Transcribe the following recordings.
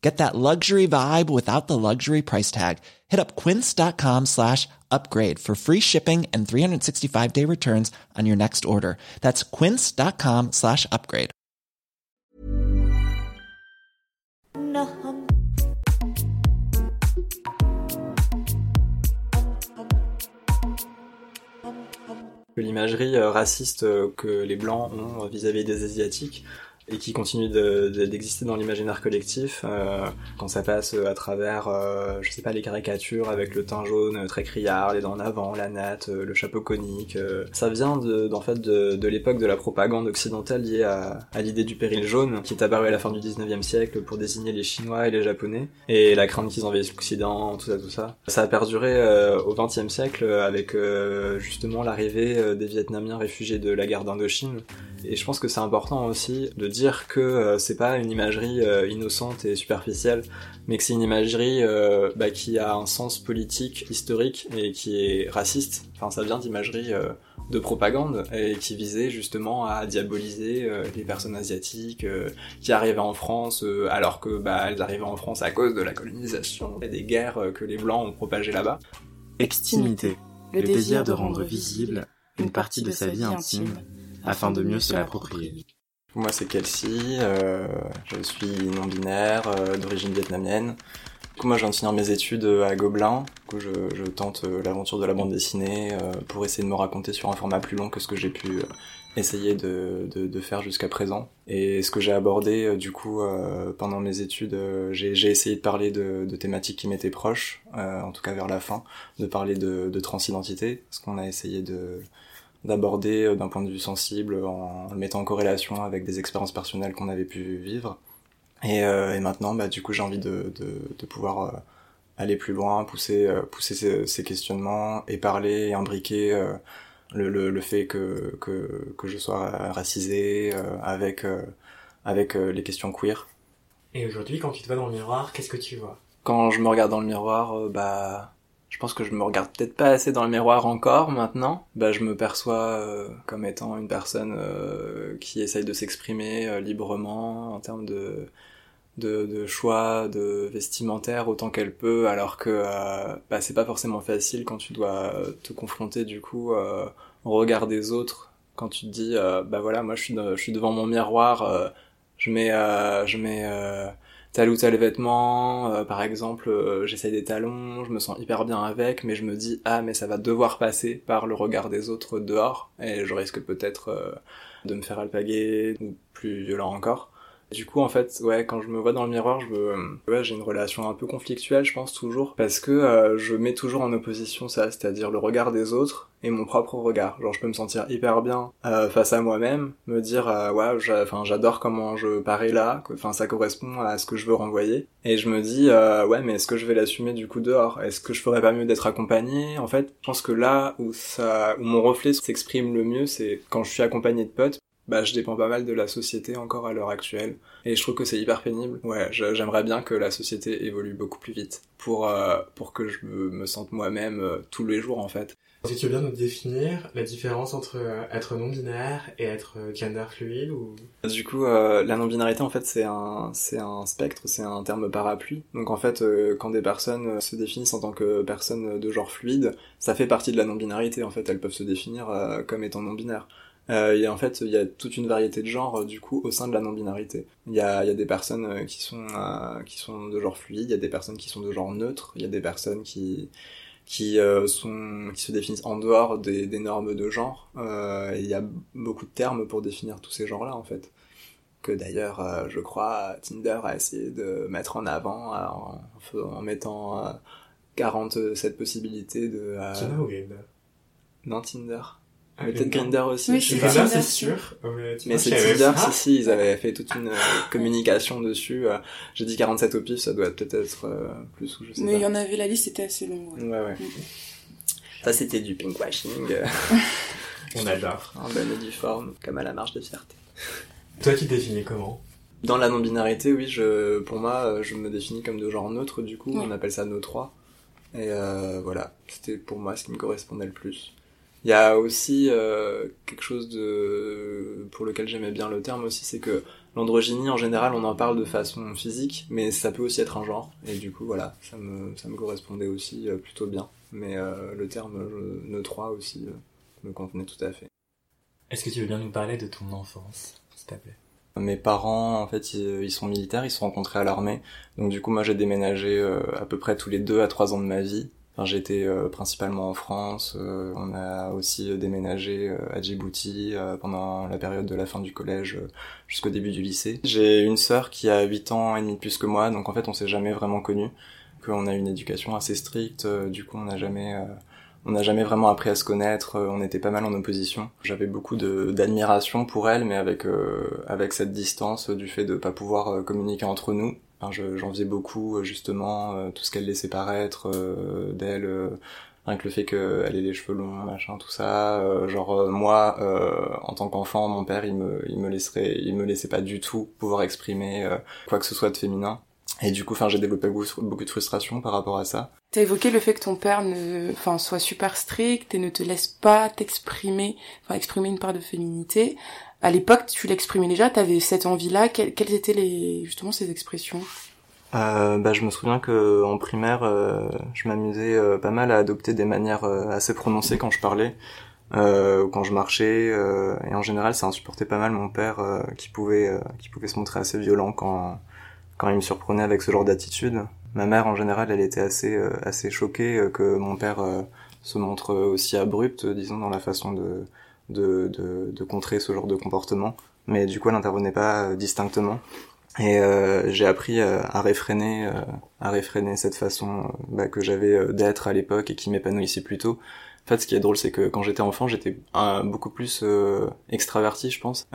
Get that luxury vibe without the luxury price tag. Hit up quince.com/upgrade for free shipping and 365-day returns on your next order. That's quince.com/upgrade. L'imagerie raciste que les Blancs ont vis-à-vis des Asiatiques et qui continue d'exister dans l'imaginaire collectif, quand ça passe à travers, je sais pas, les caricatures avec le teint jaune très criard, les dents en avant, la natte, le chapeau conique. Ça vient de l'époque de la propagande occidentale liée à l'idée du péril jaune, qui est apparue à la fin du 19e siècle pour désigner les Chinois et les Japonais, et la crainte qu'ils envahissent l'Occident, tout ça. Ça a perduré au 20e siècle avec justement l'arrivée des Vietnamiens réfugiés de la guerre d'Indochine, et je pense que c'est important aussi de dire que c'est pas une imagerie innocente et superficielle, mais que c'est une imagerie qui a un sens politique, historique et qui est raciste. Enfin, ça vient d'imagerie de propagande et qui visait justement à diaboliser les personnes asiatiques qui arrivaient en France alors que elles arrivaient en France à cause de la colonisation et des guerres que les Blancs ont propagées là-bas. Extimité, le désir de rendre visible une partie de sa vie intime afin de mieux se l'approprier. Moi c'est Kelsey, je suis non-binaire, d'origine vietnamienne. Du coup moi je viens de finir mes études à Gobelin, du coup je tente l'aventure de la bande dessinée pour essayer de me raconter sur un format plus long que ce que j'ai pu essayer de faire jusqu'à présent. Et ce que j'ai abordé pendant mes études, j'ai essayé de parler de thématiques qui m'étaient proches, en tout cas vers la fin, de parler de transidentité, ce qu'on a essayé d'aborder d'un point de vue sensible en le mettant en corrélation avec des expériences personnelles qu'on avait pu vivre. Et maintenant, j'ai envie de pouvoir aller plus loin, pousser ces questionnements et parler et imbriquer le fait que je sois racisé avec les questions queer. Et aujourd'hui, quand tu te vois dans le miroir, qu'est-ce que tu vois ? Quand je me regarde dans le miroir, je pense que je me regarde peut-être pas assez dans le miroir encore maintenant. Je me perçois comme étant une personne qui essaye de s'exprimer librement en termes de choix, de vestimentaire autant qu'elle peut, alors que c'est pas forcément facile quand tu dois te confronter au regard des autres. Quand tu te dis voilà, moi je suis devant mon miroir, je mets tel ou tel vêtement, par exemple, j'essaye des talons, je me sens hyper bien avec, mais je me dis « Ah, mais ça va devoir passer par le regard des autres dehors, et je risque peut-être de me faire alpaguer, ou plus violent encore. » Du coup, en fait, ouais, quand je me vois dans le miroir, j'ai une relation un peu conflictuelle, je pense, toujours, parce que je mets toujours en opposition ça, c'est-à-dire le regard des autres et mon propre regard. Genre, je peux me sentir hyper bien face à moi-même, me dire, j'adore comment je parais là, ça correspond à ce que je veux renvoyer. Et je me dis, mais est-ce que je vais l'assumer du coup dehors ? Est-ce que je ferais pas mieux d'être accompagné ? En fait, je pense que là où mon reflet s'exprime le mieux, c'est quand je suis accompagné de potes. Je dépends pas mal de la société encore à l'heure actuelle. Et je trouve que c'est hyper pénible. Ouais, j'aimerais bien que la société évolue beaucoup plus vite pour que je me sente moi-même tous les jours, en fait. Si tu veux bien nous définir la différence entre être non-binaire et être gender fluide ou... Du coup, la non-binarité, en fait, c'est un spectre, c'est un terme parapluie. Donc, en fait, quand des personnes se définissent en tant que personnes de genre fluide, ça fait partie de la non-binarité, en fait. Elles peuvent se définir comme étant non-binaires. Il y a toute une variété de genres au sein de la non-binarité. Il y a des personnes qui sont de genre fluide, il y a des personnes qui sont de genre neutre, il y a des personnes qui se définissent en dehors des normes de genre. Il y a beaucoup de termes pour définir tous ces genres-là, en fait. Que d'ailleurs, je crois, Tinder a essayé de mettre en avant en mettant 47 possibilités de... Tinder ou Grindr ? Non, Tinder. Peut-être Grindr aussi. Oui, Grindr, c'est sûr. Mais c'est Tinder, si, ils avaient fait toute une communication dessus. J'ai dit 47 au pif, ça doit peut-être être plus ou je sais pas. Mais il y en avait, la liste était assez longue. Ouais. Ça, c'était du pinkwashing. On adore. En bonne et due forme, comme à la marche de fierté. Toi, tu te définis comment ? Dans la non-binarité, oui, pour moi, je me définis comme de genre neutre, du coup, ouais. On appelle ça no3. Et voilà, c'était pour moi ce qui me correspondait le plus. Il y a aussi quelque chose de pour lequel j'aimais bien le terme aussi, c'est que l'androgynie, en général, on en parle de façon physique, mais ça peut aussi être un genre. Et du coup, voilà, ça me correspondait aussi plutôt bien. Mais le terme no3 aussi me convenait tout à fait. Est-ce que tu veux bien nous parler de ton enfance, s'il te plaît ? Mes parents, en fait, ils sont militaires, ils se sont rencontrés à l'armée. Donc du coup, moi, j'ai déménagé à peu près tous les 2 à 3 ans de ma vie. Enfin, j'étais principalement en France. On a aussi déménagé à Djibouti pendant la période de la fin du collège jusqu'au début du lycée. J'ai une sœur qui a 8 ans et demi de plus que moi, donc en fait, on s'est jamais vraiment connus. Qu'on a une éducation assez stricte, du coup, on n'a jamais vraiment appris à se connaître, on était pas mal en opposition. J'avais beaucoup d'admiration pour elle, mais avec cette distance du fait de pas pouvoir communiquer entre nous. Enfin, j'en faisais beaucoup, justement, tout ce qu'elle laissait paraître d'elle, rien que le fait qu'elle ait les cheveux longs, machin, tout ça. Moi, en tant qu'enfant, mon père, il me laissait pas du tout pouvoir exprimer quoi que ce soit de féminin. Et du coup, j'ai développé beaucoup de frustration par rapport à ça. T'as évoqué le fait que ton père soit super strict et ne te laisse pas t'exprimer, exprimer une part de féminité. À l'époque, tu l'exprimais déjà, t'avais cette envie-là. Quelles étaient ces expressions ? Je me souviens que en primaire, je m'amusais pas mal à adopter des manières assez prononcées quand je parlais. Quand je marchais, et en général, ça insupportait pas mal mon père, qui pouvait se montrer assez violent quand il me surprenait avec ce genre d'attitude. Ma mère, en général, elle était assez choquée que mon père se montre aussi abrupt, disons, dans la façon de contrer ce genre de comportement. Mais du coup, elle n'intervenait pas distinctement. Et j'ai appris à réfréner cette façon que j'avais d'être à l'époque et qui m'épanouissait plutôt. En fait, ce qui est drôle, c'est que quand j'étais enfant, j'étais beaucoup plus extraverti, je pense.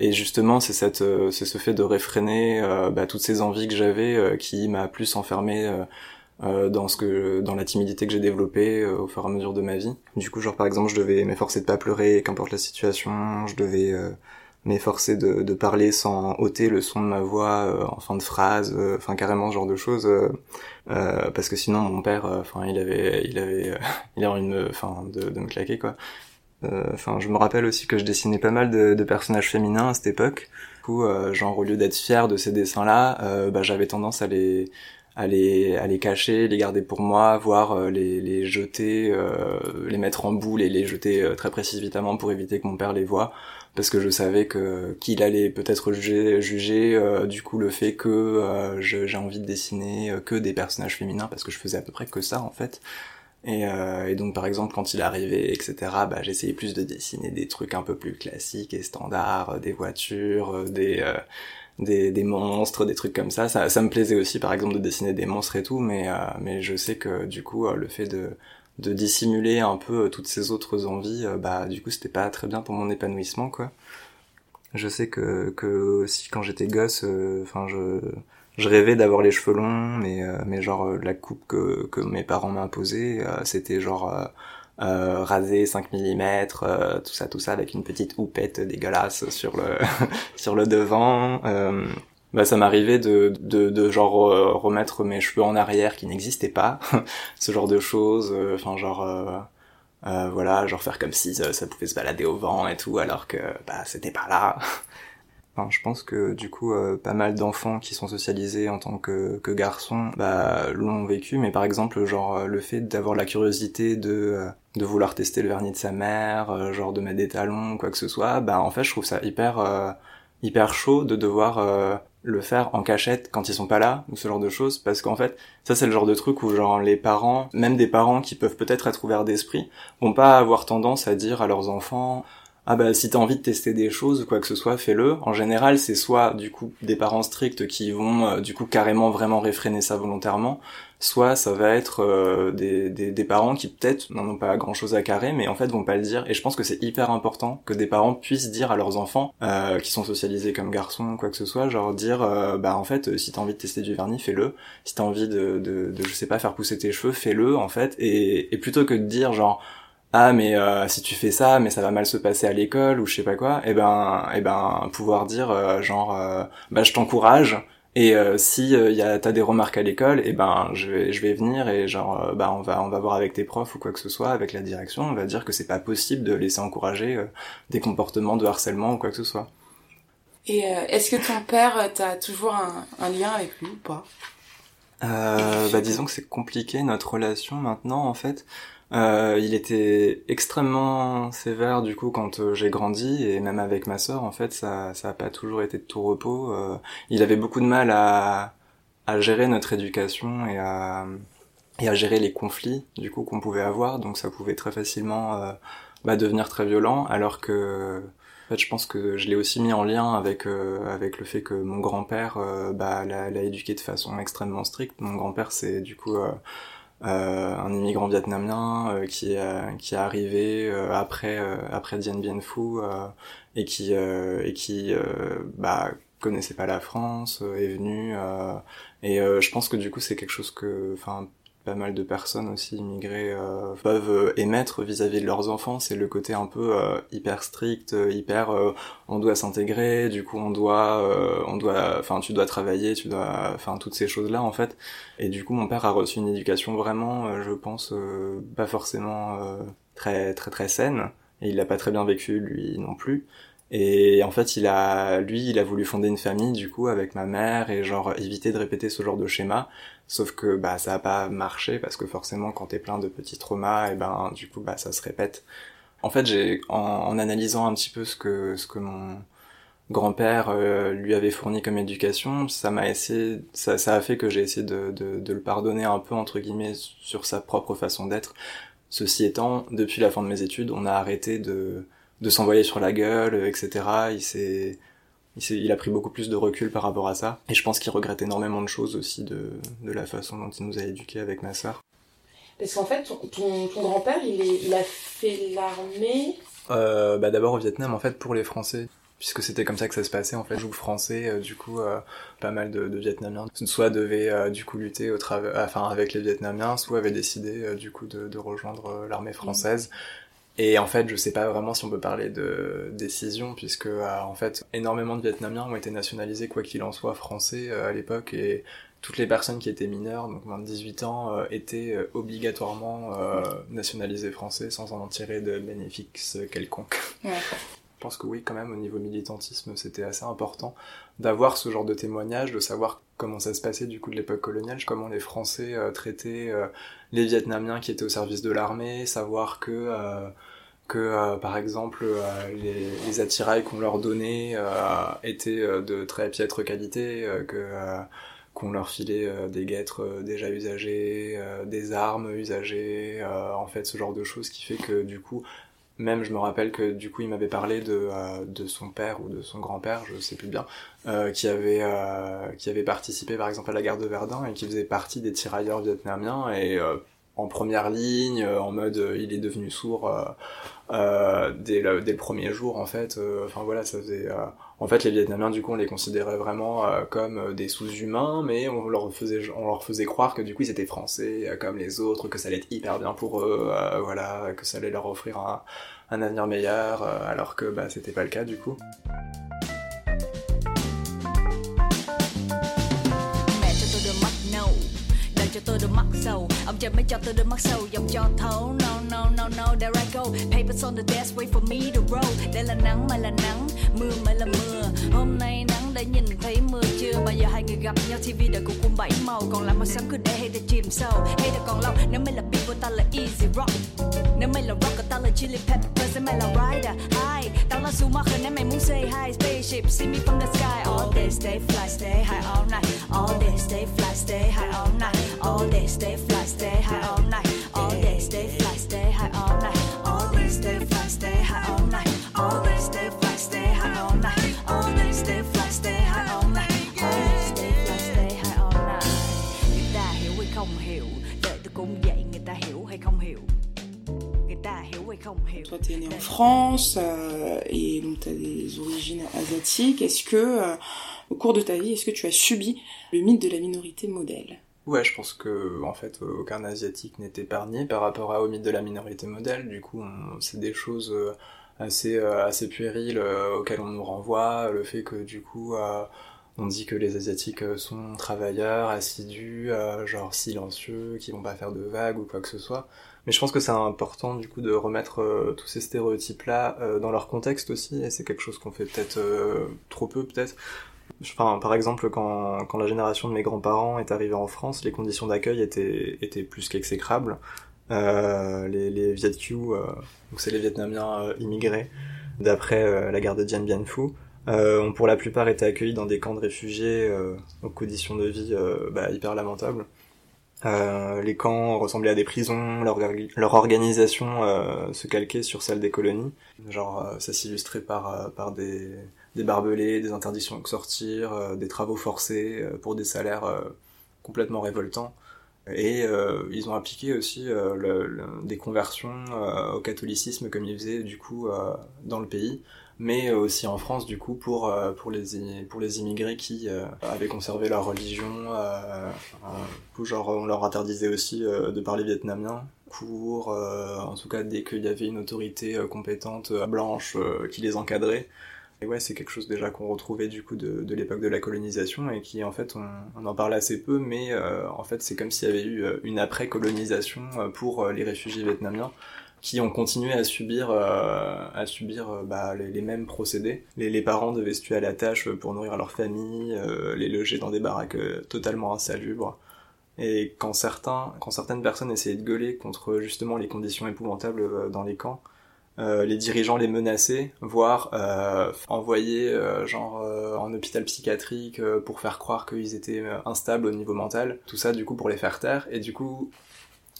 Et justement, c'est ce fait de réfréner toutes ces envies que j'avais qui m'a plus enfermé dans la timidité que j'ai développée au fur et à mesure de ma vie. Du coup, par exemple, je devais m'efforcer de pas pleurer, qu'importe la situation. Je devais m'efforcer de parler sans ôter le son de ma voix en fin de phrase, carrément ce genre de choses, parce que sinon mon père, il avait envie de me claquer, quoi. Je me rappelle aussi que je dessinais pas mal de personnages féminins à cette époque. Du coup, au lieu d'être fier de ces dessins-là, j'avais tendance à les cacher, les garder pour moi, voire les jeter, les mettre en boule et les jeter très précipitamment pour éviter que mon père les voie, parce que je savais qu'il allait peut-être juger du coup le fait que j'ai envie de dessiner que des personnages féminins, parce que je faisais à peu près que ça en fait. Et donc par exemple quand il arrivait, etc., j'essayais plus de dessiner des trucs un peu plus classiques et standards, des voitures, des monstres, des trucs comme ça. Ça me plaisait aussi par exemple de dessiner des monstres et tout, mais je sais que du coup le fait de dissimuler un peu toutes ces autres envies, du coup c'était pas très bien pour mon épanouissement, quoi. Je sais que aussi quand j'étais gosse, je rêvais d'avoir les cheveux longs, mais la coupe que mes parents m'imposaient, c'était rasé 5 mm, tout ça avec une petite houppette dégueulasse sur le sur le devant. Ça m'arrivait de remettre mes cheveux en arrière qui n'existaient pas, ce genre de choses, faire comme si ça pouvait se balader au vent et tout, alors que c'était pas là. Enfin, je pense que du coup pas mal d'enfants qui sont socialisés en tant que garçons l'ont vécu, mais par exemple le fait d'avoir la curiosité de vouloir tester le vernis de sa mère, de mettre des talons, quoi que ce soit, en fait je trouve ça hyper chaud de devoir le faire en cachette quand ils sont pas là, ou ce genre de choses, parce qu'en fait, ça c'est le genre de truc où les parents, même des parents qui peuvent peut-être être ouverts d'esprit, vont pas avoir tendance à dire à leurs enfants « Ah si t'as envie de tester des choses ou quoi que ce soit, fais-le ». En général, c'est soit du coup des parents stricts qui vont du coup carrément vraiment réfréner ça volontairement, soit ça va être des parents qui peut-être n'en ont pas grand-chose à carrer, mais en fait vont pas le dire. Et je pense que c'est hyper important que des parents puissent dire à leurs enfants qui sont socialisés comme garçons ou quoi que ce soit, dire en fait si t'as envie de tester du vernis, fais-le. Si t'as envie de faire pousser tes cheveux, fais-le en fait. Et plutôt que de dire ah mais si tu fais ça, mais ça va mal se passer à l'école ou je sais pas quoi, et ben pouvoir dire genre je t'encourage. Et si t'as des remarques à l'école, et ben je vais venir et on va voir avec tes profs ou quoi que ce soit, avec la direction, on va dire que c'est pas possible de laisser encourager des comportements de harcèlement ou quoi que ce soit. Et est-ce que ton père, t'as toujours un lien avec lui ou pas ? Disons que c'est compliqué notre relation maintenant en fait. Il était extrêmement sévère du coup quand j'ai grandi, et même avec ma sœur en fait ça a pas toujours été de tout repos. Il avait beaucoup de mal à gérer notre éducation et à gérer les conflits du coup qu'on pouvait avoir, donc ça pouvait très facilement devenir très violent, alors que en fait je pense que je l'ai aussi mis en lien avec le fait que mon grand-père l'a éduqué de façon extrêmement stricte. Mon grand-père c'est du coup un immigrant vietnamien qui est arrivé après Dien Bien Phu et qui connaissait pas la France, est venu et je pense que du coup c'est quelque chose que pas mal de personnes aussi immigrées peuvent émettre vis-à-vis de leurs enfants, c'est le côté un peu hyper strict, hyper on doit s'intégrer, du coup on doit tu dois travailler, tu dois toutes ces choses-là en fait. Et du coup mon père a reçu une éducation vraiment je pense pas forcément très très très saine, et il l'a pas très bien vécu lui non plus. Et en fait, il a voulu fonder une famille, du coup, avec ma mère, et genre, éviter de répéter ce genre de schéma. Sauf que, ça a pas marché, parce que forcément, quand t'es plein de petits traumas, et du coup, ça se répète. En fait, en analysant un petit peu ce que mon grand-père lui avait fourni comme éducation, ça a fait que j'ai essayé de le pardonner un peu, entre guillemets, sur sa propre façon d'être. Ceci étant, depuis la fin de mes études, on a arrêté de s'envoyer sur la gueule, etc. Il a pris beaucoup plus de recul par rapport à ça. Et je pense qu'il regrette énormément de choses aussi de la façon dont il nous a éduqués avec ma sœur. Parce qu'en fait, ton grand-père, il a fait l'armée... D'abord au Vietnam, en fait, pour les Français. Puisque c'était comme ça que ça se passait, en fait, joue français, pas mal de Vietnamiens. Soit devaient, lutter avec les Vietnamiens, soit avaient décidé, de rejoindre l'armée française. Et en fait, je sais pas vraiment si on peut parler de décision, puisque en fait, énormément de Vietnamiens ont été nationalisés, quoi qu'il en soit, français à l'époque, et toutes les personnes qui étaient mineures, donc moins de 18 ans, étaient obligatoirement nationalisées français, sans en tirer de bénéfice quelconque. Ouais. Je pense que oui, quand même, au niveau militantisme, c'était assez important d'avoir ce genre de témoignage, de savoir comment ça se passait du coup de l'époque coloniale, comment les Français traitaient les Vietnamiens qui étaient au service de l'armée, savoir que par exemple, les attirails qu'on leur donnait étaient de très piètre qualité, qu'on leur filait des guêtres déjà usagées, des armes usagées, en fait ce genre de choses qui fait que du coup... Même, je me rappelle que du coup, il m'avait parlé de son père ou de son grand-père, je sais plus bien, qui avait participé par exemple à la guerre de Verdun et qui faisait partie des tirailleurs vietnamiens et en première ligne, en mode il est devenu sourd dès le premier jour en fait. Ça faisait. En fait, les Vietnamiens du coup, on les considérait vraiment comme des sous-humains, mais on leur faisait croire que du coup ils étaient français comme les autres, que ça allait être hyper bien pour eux, que ça allait leur offrir un avenir meilleur, alors que c'était pas le cas du coup. All day, stay high all night. All day, stay high all night. All day, stay high all night. All day, stay high all night. All day, stay high all night. All day, stay high all night. Người ta hiểu hay không hiểu, đời tôi cũng vậy. Người ta hiểu hay không hiểu. Người ta hiểu hay không hiểu. Toi, t'es né en France et donc t'as des origines asiatiques. Est-ce que, au cours de ta vie, est-ce que tu as subi le mythe de la minorité modèle ? Ouais, je pense que en fait aucun asiatique n'est épargné par rapport au mythe de la minorité modèle. Du coup, c'est des choses assez puériles auxquelles on nous renvoie. Le fait que du coup on dit que les asiatiques sont travailleurs, assidus, genre silencieux, qui vont pas faire de vagues ou quoi que ce soit. Mais je pense que c'est important du coup de remettre tous ces stéréotypes-là dans leur contexte aussi, et c'est quelque chose qu'on fait peut-être trop peu peut-être. Enfin, par exemple, quand la génération de mes grands-parents est arrivée en France, les conditions d'accueil étaient plus qu'exécrables. Les Viet Q, donc c'est les Vietnamiens immigrés d'après la guerre de Dien Bien Phu, ont pour la plupart été accueillis dans des camps de réfugiés aux conditions de vie hyper lamentables. Les camps ressemblaient à des prisons, leur organisation se calquait sur celle des colonies. Genre ça s'illustrait par des barbelés, des interdictions de sortir, des travaux forcés pour des salaires complètement révoltants. Et ils ont appliqué aussi des conversions au catholicisme comme ils faisaient du coup dans le pays, mais aussi en France du coup pour les immigrés qui avaient conservé leur religion. Genre on leur interdisait aussi de parler vietnamien. En tout cas dès qu'il y avait une autorité compétente blanche qui les encadrait. Et ouais, c'est quelque chose déjà qu'on retrouvait du coup de l'époque de la colonisation et qui en fait on en parle assez peu, mais en fait c'est comme s'il y avait eu une après-colonisation pour les réfugiés vietnamiens qui ont continué à subir les mêmes procédés. Les parents devaient se tuer à la tâche pour nourrir leur famille, les loger dans des baraques totalement insalubres. Et quand certaines personnes essayaient de gueuler contre justement les conditions épouvantables dans les camps, les dirigeants les menaçaient, voire envoyaient en hôpital psychiatrique pour faire croire qu'ils étaient instables au niveau mental, tout ça du coup pour les faire taire. Et du coup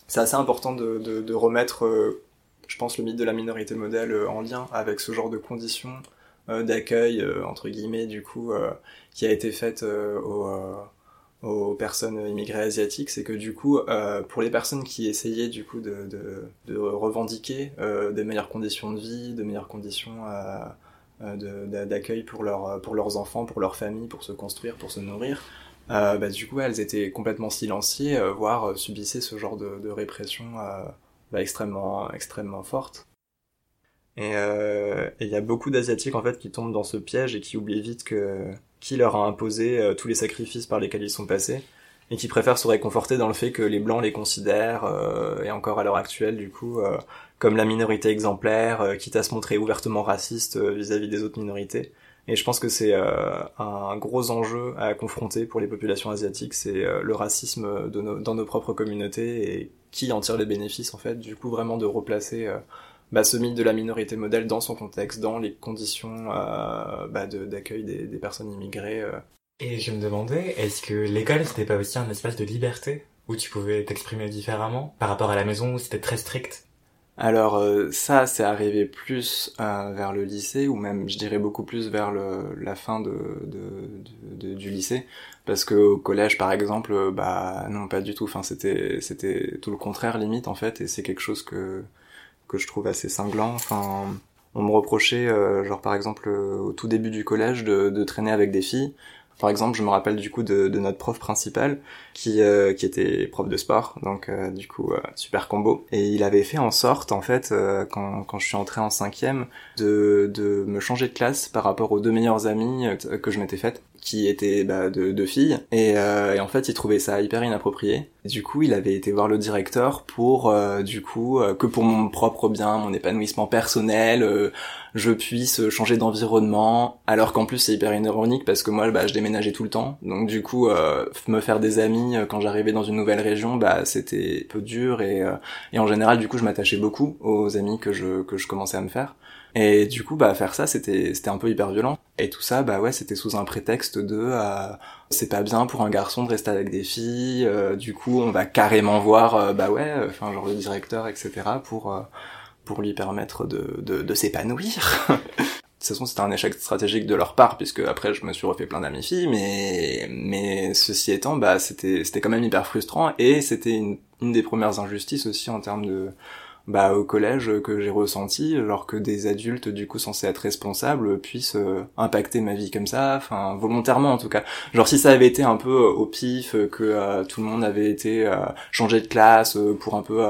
c'est assez important de remettre je pense le mythe de la minorité modèle en lien avec ce genre de conditions d'accueil entre guillemets du coup qui a été faite aux personnes immigrées asiatiques. C'est que du coup, pour les personnes qui essayaient du coup de revendiquer des meilleures conditions de vie, de meilleures conditions d'accueil pour leurs enfants, pour leur famille, pour se construire, pour se nourrir, du coup elles étaient complètement silenciées, voire subissaient ce genre de répression extrêmement forte. Et il y a beaucoup d'Asiatiques en fait qui tombent dans ce piège et qui oublient vite qui leur a imposé tous les sacrifices par lesquels ils sont passés, et qui préfèrent se réconforter dans le fait que les Blancs les considèrent, et encore à l'heure actuelle du coup, comme la minorité exemplaire, quitte à se montrer ouvertement raciste vis-à-vis des autres minorités. Et je pense que c'est un gros enjeu à confronter pour les populations asiatiques, c'est le racisme dans nos propres communautés, et qui en tire les bénéfices en fait, du coup vraiment de replacer... ce mythe de la minorité modèle dans son contexte, dans les conditions d'accueil des personnes immigrées. Et je me demandais, est-ce que l'école, c'était pas aussi un espace de liberté où tu pouvais t'exprimer différemment par rapport à la maison où c'était très strict? Alors ça, c'est arrivé plus vers le lycée, ou même, je dirais, beaucoup plus vers la fin du lycée, parce que au collège, par exemple, non, pas du tout. Enfin, c'était tout le contraire limite en fait, et c'est quelque chose que je trouve assez cinglant. Enfin, on me reprochait, par exemple, au tout début du collège, de traîner avec des filles. Par exemple, je me rappelle du coup de notre prof principal, qui était prof de sport, donc du coup, super combo. Et il avait fait en sorte, en fait, quand je suis entré en 5e, de me changer de classe par rapport aux deux meilleures amies que je m'étais faites, qui étaient de filles, et en fait il trouvait ça hyper inapproprié. Du coup il avait été voir le directeur pour que pour mon propre bien, mon épanouissement personnel, je puisse changer d'environnement, alors qu'en plus c'est hyper ironique parce que moi je déménageais tout le temps, donc du coup me faire des amis quand j'arrivais dans une nouvelle région c'était peu dur, et en général du coup je m'attachais beaucoup aux amis que je commençais à me faire. Et du coup, faire ça, c'était un peu hyper violent. Et tout ça, c'était sous un prétexte de c'est pas bien pour un garçon de rester avec des filles. Du coup, on va carrément voir, le directeur, etc. pour lui permettre de s'épanouir. De toute façon, c'était un échec stratégique de leur part, puisque après, je me suis refait plein d'amis filles, mais ceci étant, c'était quand même hyper frustrant, et c'était une des premières injustices aussi en termes de au collège que j'ai ressenti, alors que des adultes du coup censés être responsables puissent impacter ma vie comme ça, enfin volontairement en tout cas. Genre si ça avait été un peu au pif, que tout le monde avait été changé de classe pour un peu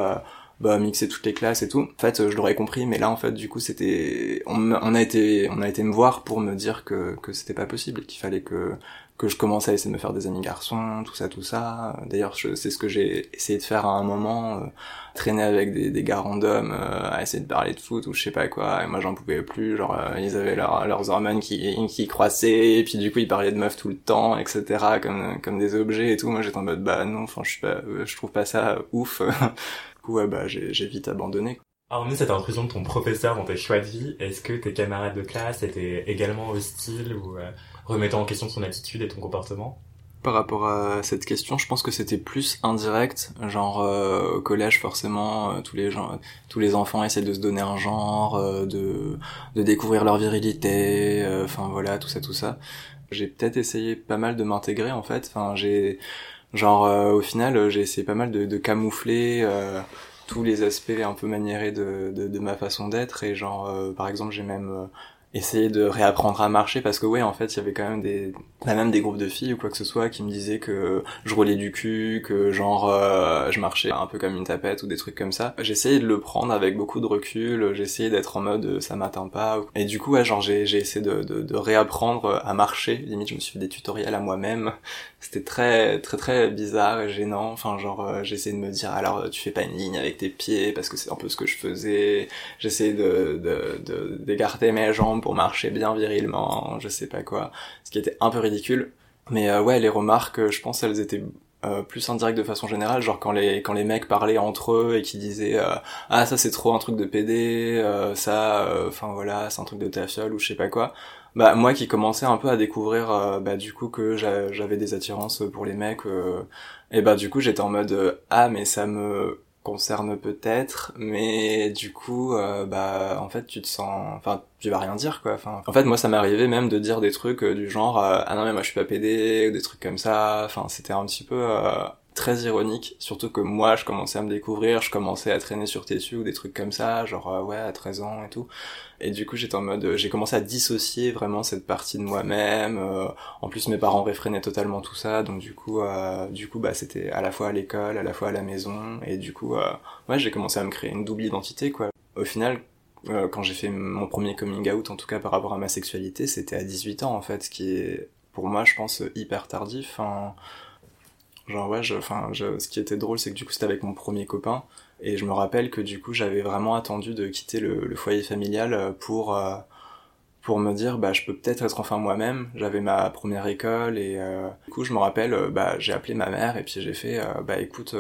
mixer toutes les classes et tout, en fait je l'aurais compris, mais là en fait du coup c'était on a été me voir pour me dire que c'était pas possible, qu'il fallait que je commence à essayer de me faire des amis garçons, tout ça. D'ailleurs, c'est ce que j'ai essayé de faire à un moment, traîner avec des gars random, à essayer de parler de foot ou je sais pas quoi, et moi j'en pouvais plus, genre ils avaient leurs hormones qui croissaient, et puis du coup ils parlaient de meufs tout le temps, etc., comme des objets et tout. Moi j'étais en mode non, enfin je trouve pas ça ouf. Du coup j'ai vite abandonné. Hormis cette intrusion de ton professeur dans tes choix de vie, est-ce que tes camarades de classe étaient également hostiles ou remettant en question son attitude et ton comportement ? Par rapport à cette question, je pense que c'était plus indirect, genre au collège forcément tous les enfants essaient de se donner un genre, de découvrir leur virilité, enfin voilà, tout ça. J'ai peut-être essayé pas mal de m'intégrer en fait, enfin au final j'ai essayé pas mal de camoufler tous les aspects un peu maniérés de ma façon d'être, et genre par exemple j'ai même essayé de réapprendre à marcher, parce que en fait il y avait quand même des groupes de filles ou quoi que ce soit qui me disaient que je roulais du cul, que genre je marchais un peu comme une tapette ou des trucs comme ça. J'ai essayé de le prendre avec beaucoup de recul, j'ai essayé d'être en mode ça m'atteint pas, et du coup j'ai essayé de réapprendre à marcher, limite je me suis fait des tutoriels à moi-même. C'était très très très bizarre et gênant, enfin j'essayais de me dire alors tu fais pas une ligne avec tes pieds, parce que c'est un peu ce que je faisais, j'essayais d'écarter mes jambes pour marcher bien virilement, je sais pas quoi, ce qui était un peu ridicule, mais les remarques je pense elles étaient plus indirectes de façon générale, genre quand les mecs parlaient entre eux et qui disaient ah ça c'est trop un truc de PD, ça c'est un truc de ta fiole ou je sais pas quoi. Moi qui commençais un peu à découvrir du coup que j'avais des attirances pour les mecs, et du coup j'étais en mode ah mais ça me concerne peut-être, mais du coup en fait tu te sens, enfin tu vas rien dire quoi, enfin en fait moi ça m'arrivait même de dire des trucs du genre ah non mais moi je suis pas pédé ou des trucs comme ça, enfin c'était un petit peu très ironique, surtout que moi je commençais à me découvrir, je commençais à traîner sur Tétu ou des trucs comme ça, genre à 13 ans et tout, et du coup j'étais en mode j'ai commencé à dissocier vraiment cette partie de moi-même, en plus mes parents réfrénaient totalement tout ça, donc du coup c'était à la fois à l'école, à la fois à la maison, et du coup j'ai commencé à me créer une double identité quoi. Au final quand j'ai fait mon premier coming out, en tout cas par rapport à ma sexualité, c'était à 18 ans en fait, ce qui est pour moi je pense hyper tardif, ce qui était drôle, c'est que du coup c'était avec mon premier copain, et je me rappelle que du coup j'avais vraiment attendu de quitter le foyer familial pour me dire je peux peut-être être enfin moi-même. J'avais ma première école, et du coup je me rappelle j'ai appelé ma mère et puis j'ai fait écoute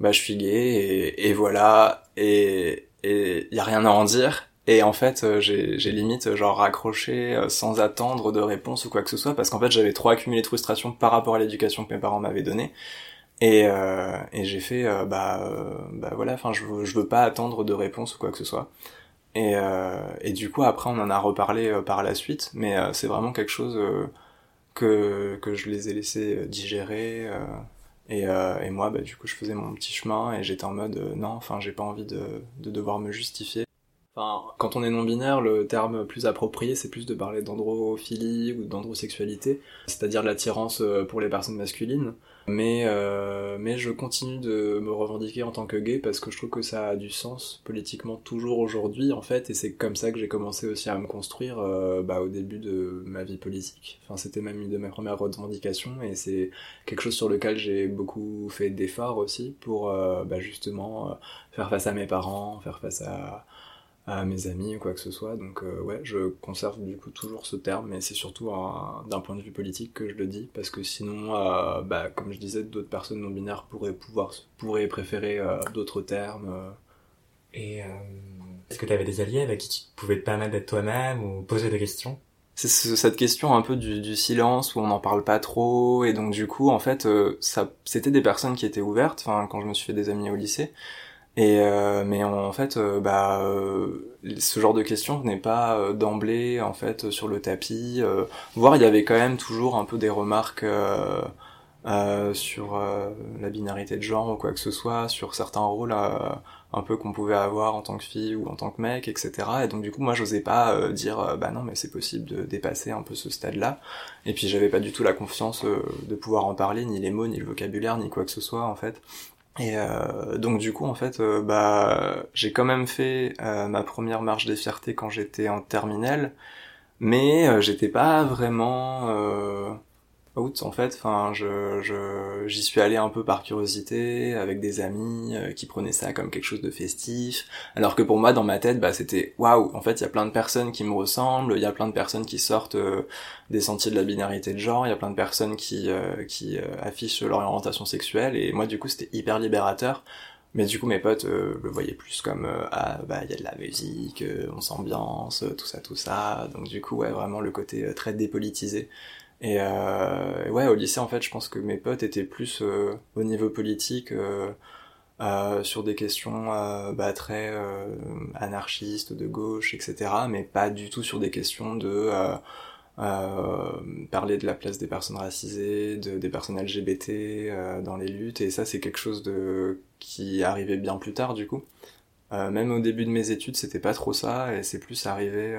je suis gay et voilà, et y a rien à en dire. Et en fait j'ai limite raccroché sans attendre de réponse ou quoi que ce soit, parce qu'en fait j'avais trop accumulé de frustration par rapport à l'éducation que mes parents m'avaient donnée, et j'ai fait je veux pas attendre de réponse ou quoi que ce soit, et du coup après on en a reparlé par la suite, mais c'est vraiment quelque chose que je les ai laissés digérer, et moi du coup je faisais mon petit chemin, et j'étais en mode j'ai pas envie de devoir me justifier. Enfin, quand on est non-binaire, le terme plus approprié, c'est plus de parler d'androphilie ou d'androsexualité, c'est-à-dire l'attirance pour les personnes masculines. Mais je continue de me revendiquer en tant que gay, parce que je trouve que ça a du sens politiquement toujours aujourd'hui, en fait, et c'est comme ça que j'ai commencé aussi à me construire au début de ma vie politique. Enfin, c'était même une de mes premières revendications, et c'est quelque chose sur lequel j'ai beaucoup fait d'efforts aussi pour justement faire face à mes parents, faire face à mes amis ou quoi que ce soit, donc je conserve du coup toujours ce terme, mais c'est surtout d'un point de vue politique que je le dis, parce que sinon comme je disais, d'autres personnes non binaires pourraient préférer d'autres termes. Et est-ce que t'avais des alliés avec qui tu pouvais te permettre d'être toi-même ou poser des questions? C'est cette question un peu du silence, où on n'en parle pas trop, et donc du coup en fait c'était des personnes qui étaient ouvertes, enfin quand je me suis fait des amis au lycée. Ce genre de questions venait pas d'emblée en fait sur le tapis, voire il y avait quand même toujours un peu des remarques sur la binarité de genre ou quoi que ce soit, sur certains rôles un peu qu'on pouvait avoir en tant que fille ou en tant que mec, etc. Et donc du coup moi j'osais pas dire bah non mais c'est possible de dépasser un peu ce stade là, et puis j'avais pas du tout la confiance de pouvoir en parler, ni les mots, ni le vocabulaire, ni quoi que ce soit en fait. Et donc du coup en fait bah j'ai quand même fait ma première marche des fiertés quand j'étais en terminale, mais j'étais pas vraiment out en fait, enfin j'y suis allé un peu par curiosité avec des amis qui prenaient ça comme quelque chose de festif, alors que pour moi dans ma tête bah c'était waouh, en fait il y a plein de personnes qui me ressemblent, il y a plein de personnes qui sortent des sentiers de la binarité de genre, il y a plein de personnes qui affichent leur orientation sexuelle, et moi du coup c'était hyper libérateur. Mais du coup mes potes le voyaient plus comme ah bah il y a de la musique, on s'ambiance, tout ça, donc du coup ouais vraiment le côté très dépolitisé. Et ouais, au lycée en fait je pense que mes potes étaient plus au niveau politique sur des questions bah très anarchistes, de gauche, etc., mais pas du tout sur des questions de parler de la place des personnes racisées, des personnes LGBT dans les luttes. Et ça c'est quelque chose qui arrivait bien plus tard du coup. Même au début de mes études c'était pas trop ça, et c'est plus arrivé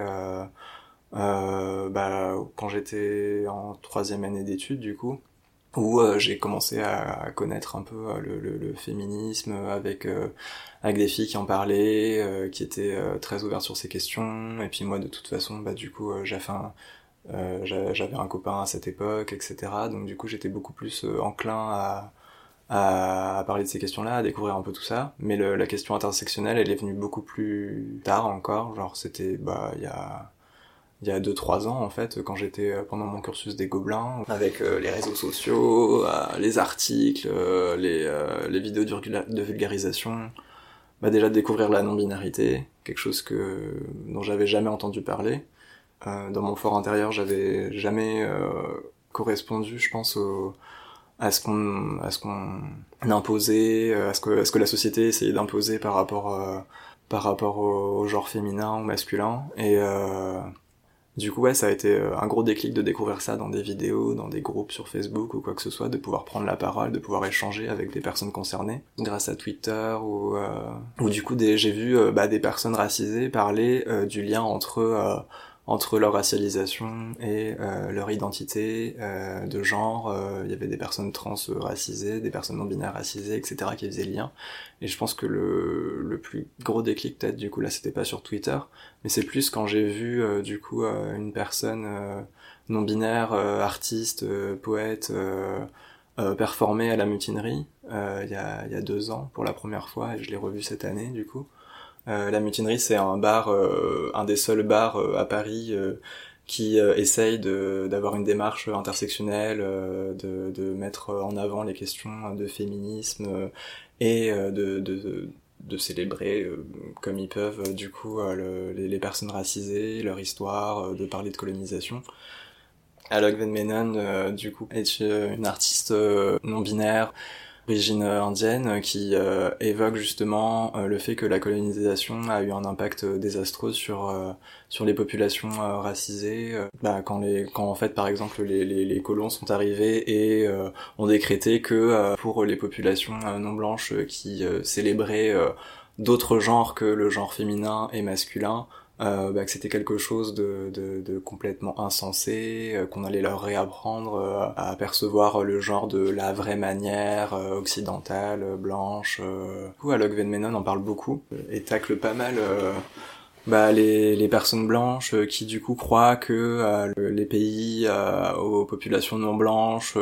bah quand j'étais en 3e année d'études du coup, où j'ai commencé à connaître un peu le féminisme avec des filles qui en parlaient, qui étaient très ouvertes sur ces questions. Et puis moi de toute façon bah du coup j'avais un copain à cette époque, etc., donc du coup j'étais beaucoup plus enclin à parler de ces questions-là, à découvrir un peu tout ça. Mais la question intersectionnelle elle est venue beaucoup plus tard encore, genre c'était bah il y a 2-3 ans en fait, quand j'étais pendant mon cursus des Gobelins, avec les réseaux sociaux, les articles, les vidéos de vulgarisation, bah déjà découvrir la non-binarité, quelque chose dont j'avais jamais entendu parler. Dans mon fort intérieur j'avais jamais correspondu je pense à ce qu'on imposait, à ce que la société essayait d'imposer par rapport au genre féminin ou masculin. Et du coup ouais, ça a été un gros déclic de découvrir ça dans des vidéos, dans des groupes sur Facebook ou quoi que ce soit, de pouvoir prendre la parole, de pouvoir échanger avec des personnes concernées grâce à Twitter, ou du coup j'ai vu bah des personnes racisées parler du lien entre leur racialisation et leur identité de genre. Il y avait des personnes trans racisées, des personnes non binaires racisées, etc., qui faisaient le lien. Et je pense que le plus gros déclic peut-être du coup là c'était pas sur Twitter, mais c'est plus quand j'ai vu du coup une personne non binaire, artiste, poète, performer à la Mutinerie il y a 2 ans pour la première fois, et je l'ai revu cette année du coup. La Mutinerie c'est un bar, un des seuls bars à Paris qui essaye d'avoir une démarche intersectionnelle, de mettre en avant les questions de féminisme et de célébrer comme ils peuvent du coup les personnes racisées, leur histoire, de parler de colonisation. Alok Vaid-Menon du coup est une artiste non binaire d'origine indienne qui évoque justement le fait que la colonisation a eu un impact désastreux sur les populations racisées, bah quand en fait par exemple les colons sont arrivés et ont décrété que pour les populations non blanches qui célébraient d'autres genres que le genre féminin et masculin, bah que c'était quelque chose de complètement insensé, qu'on allait leur réapprendre à percevoir le genre de la vraie manière occidentale, blanche. Du coup, Alok Vaid-Menon en parle beaucoup et tacle pas mal bah les personnes blanches qui du coup croient que les pays aux populations non blanches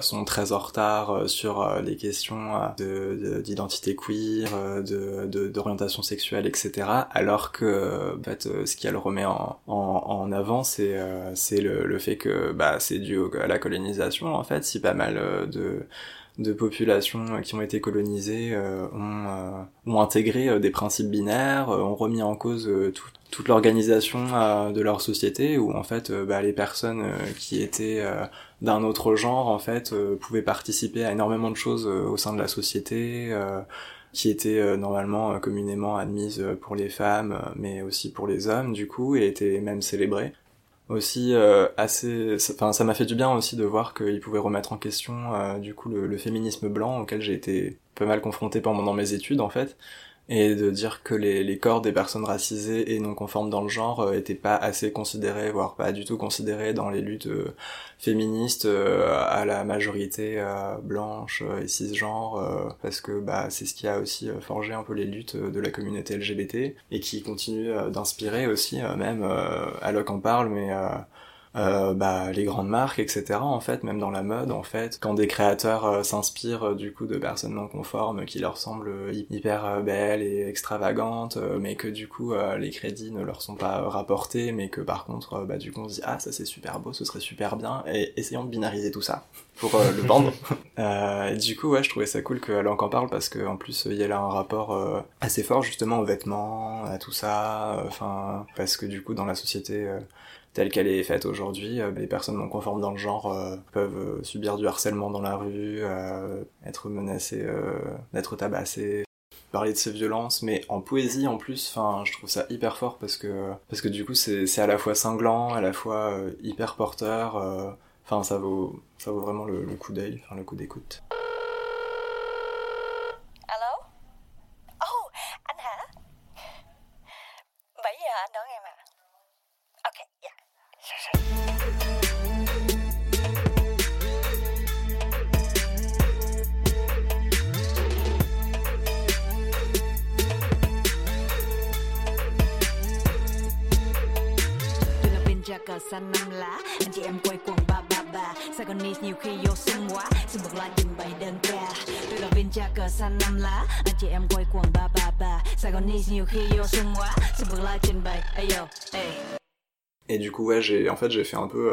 sont très en retard sur les questions d'identité queer, d'orientation sexuelle, etc., alors que en fait ce qu'elle remet en avant c'est le fait que bah c'est dû à la colonisation en fait. Si pas mal de populations qui ont été colonisées ont intégré des principes binaires, ont remis en cause toute l'organisation de leur société, où en fait bah, les personnes qui étaient d'un autre genre en fait pouvaient participer à énormément de choses au sein de la société, qui étaient normalement communément admises pour les femmes, mais aussi pour les hommes du coup, et étaient même célébrées. aussi assez, enfin ça m'a fait du bien aussi de voir qu'il pouvait remettre en question du coup le féminisme blanc auquel j'ai été pas mal confronté pendant mes études en fait, et de dire que les corps des personnes racisées et non conformes dans le genre étaient pas assez considérés, voire pas du tout considérés dans les luttes féministes à la majorité blanche et cisgenre, parce que bah c'est ce qui a aussi forgé un peu les luttes de la communauté LGBT, et qui continue d'inspirer aussi, même Alok en parle, mais bah les grandes marques etc. en fait, même dans la mode en fait, quand des créateurs s'inspirent du coup de personnes non conformes qui leur semblent hyper belles et extravagantes, mais que du coup les crédits ne leur sont pas rapportés, mais que par contre bah du coup on se dit ah ça c'est super beau, ce serait super bien, et essayons de binariser tout ça pour le vendre. Et du coup ouais, je trouvais ça cool que Alok en parle, parce que en plus il y a là un rapport assez fort justement aux vêtements, à tout ça, enfin parce que du coup dans la société telle qu'elle est faite aujourd'hui, les personnes non conformes dans le genre peuvent subir du harcèlement dans la rue, être menacées, d'être tabassées, parler de ces violences, mais en poésie en plus, enfin je trouve ça hyper fort, parce que du coup c'est à la fois cinglant, à la fois hyper porteur, enfin ça vaut vraiment le coup d'œil, enfin le coup d'écoute. Hello? Oh, anh hả? Bây giờ anh đón em à? Ok, yeah. Tôi là bên trà cờ xanh năm lá, anh chị em quay cuồng ba ba ba. Sagonis nhiều khi vô sung quá, xin bật loa trình bày đơn ca. Tôi là bên trà cờ xanh năm lá, anh chị em quay cuồng ba ba ba. Sagonis nhiều khi vô sung quá, xin bật loa trình bày. Ayo, ey. Et du coup, ouais, j'ai fait un peu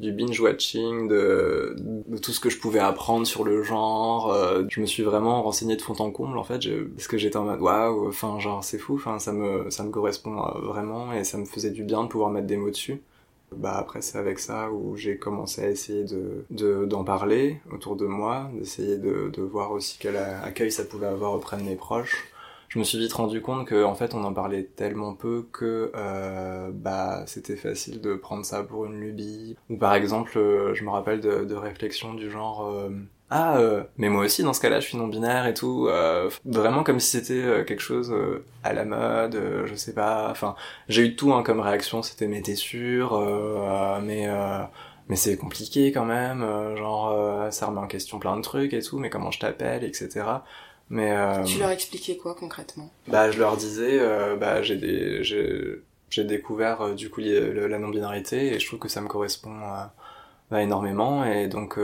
du binge-watching, de tout ce que je pouvais apprendre sur le genre. Je me suis vraiment renseigné de fond en comble, en fait, parce que j'étais en mode waouh, enfin, genre, c'est fou, enfin, ça me correspond vraiment, et ça me faisait du bien de pouvoir mettre des mots dessus. Bah, après, c'est avec ça où j'ai commencé à essayer d'en parler autour de moi, d'essayer de voir aussi quel accueil ça pouvait avoir auprès de mes proches. Je me suis vite rendu compte que en fait on en parlait tellement peu que bah c'était facile de prendre ça pour une lubie, ou par exemple je me rappelle de réflexions du genre mais moi aussi dans ce cas-là je suis non-binaire et tout, vraiment comme si c'était quelque chose à la mode, je sais pas, enfin j'ai eu tout hein, comme réaction, c'était mais t'es sûr, mais c'est compliqué quand même, ça remet en question plein de trucs et tout, mais comment je t'appelle etc. Mais tu leur expliquais quoi concrètement ? Bah je leur disais j'ai découvert du coup la non-binarité, et je trouve que ça me correspond énormément, et donc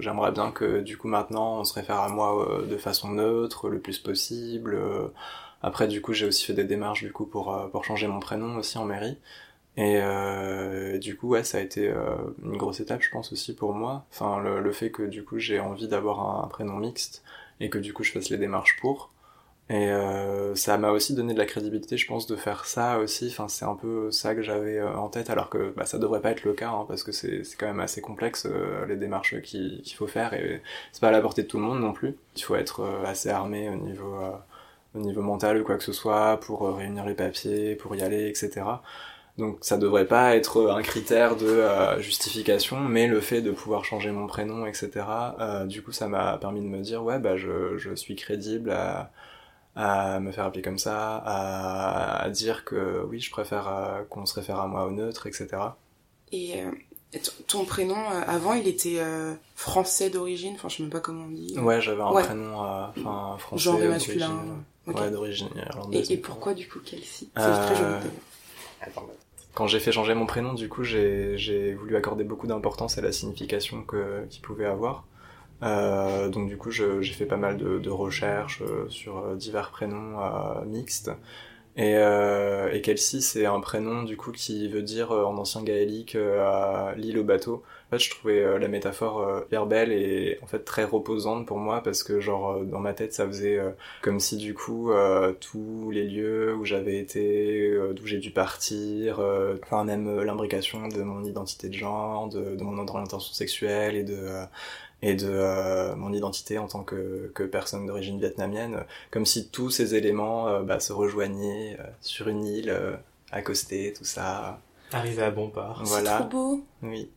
j'aimerais bien que du coup maintenant on se réfère à moi de façon neutre le plus possible. Après du coup j'ai aussi fait des démarches du coup pour changer mon prénom aussi en mairie. Et du coup ouais, ça a été une grosse étape je pense aussi pour moi, enfin le fait que du coup j'ai envie d'avoir un prénom mixte et que du coup je fasse les démarches pour, et ça m'a aussi donné de la crédibilité je pense de faire ça aussi, enfin c'est un peu ça que j'avais en tête, alors que bah, ça devrait pas être le cas hein, parce que c'est quand même assez complexe les démarches qu'il faut faire, et c'est pas à la portée de tout le monde non plus, il faut être assez armé au niveau mental ou quoi que ce soit pour réunir les papiers, pour y aller etc. Donc ça devrait pas être un critère de justification, mais le fait de pouvoir changer mon prénom, etc. Du coup ça m'a permis de me dire ouais bah je suis crédible à me faire appeler comme ça, à dire que oui je préfère qu'on se réfère à moi au neutre, etc. Et ton prénom avant il était français d'origine, enfin je sais même pas comment on dit. Ouais j'avais un prénom français. Genre masculin. Okay. Ouais d'origine irlandaise. Et pourquoi du coup Kelsey ? C'est très joli. Quand j'ai fait changer mon prénom, du coup, j'ai voulu accorder beaucoup d'importance à la signification qu'il pouvait avoir. Donc du coup, j'ai fait pas mal de recherches sur divers prénoms mixtes. Et Kelsey, c'est un prénom du coup qui veut dire en ancien gaélique l'île au bateau. En fait, je trouvais la métaphore hyper belle et en fait très reposante pour moi, parce que genre dans ma tête ça faisait comme si du coup tous les lieux où j'avais été, d'où j'ai dû partir, enfin même l'imbrication de mon identité de genre, de mon orientation sexuelle et de mon identité en tant que personne d'origine vietnamienne, comme si tous ces éléments se rejoignaient sur une île, accostée, tout ça. Arrivé à bon port. Voilà. C'est trop beau. Oui.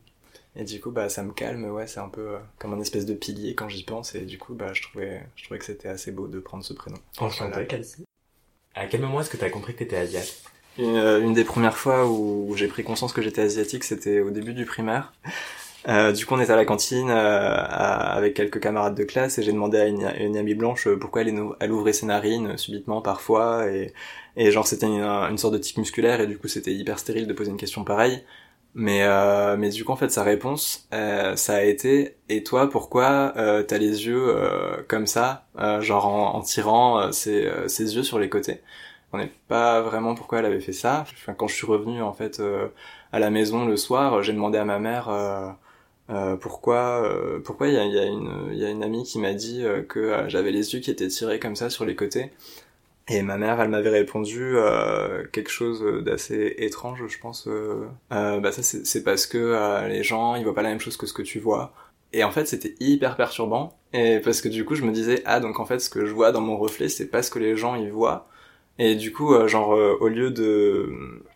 Et du coup, ça me calme, ouais, c'est un peu comme un espèce de pilier quand j'y pense, et du coup, je trouvais que c'était assez beau de prendre ce prénom. Enchantée, Kelsey. À quel moment est-ce que t'as compris que t'étais asiatique ? Une des premières fois où j'ai pris conscience que j'étais asiatique, c'était au début du primaire. Du coup, on était à la cantine avec quelques camarades de classe et j'ai demandé à une amie blanche pourquoi elle ouvrait ses narines subitement parfois et genre c'était une sorte de tic musculaire et du coup c'était hyper stérile de poser une question pareille. Mais du coup en fait sa réponse ça a été et toi pourquoi t'as les yeux comme ça genre en tirant ses yeux sur les côtés. On n'est pas vraiment pourquoi elle avait fait ça. Enfin, quand je suis revenu en fait à la maison le soir, j'ai demandé à ma mère pourquoi il y a une amie qui m'a dit que j'avais les yeux qui étaient tirés comme ça sur les côtés. Et ma mère, elle m'avait répondu quelque chose d'assez étrange, je pense. Ça, c'est parce que les gens, ils voient pas la même chose que ce que tu vois. Et en fait, c'était hyper perturbant. Et parce que du coup, je me disais, donc en fait, ce que je vois dans mon reflet, c'est pas ce que les gens ils voient. Et du coup, au lieu de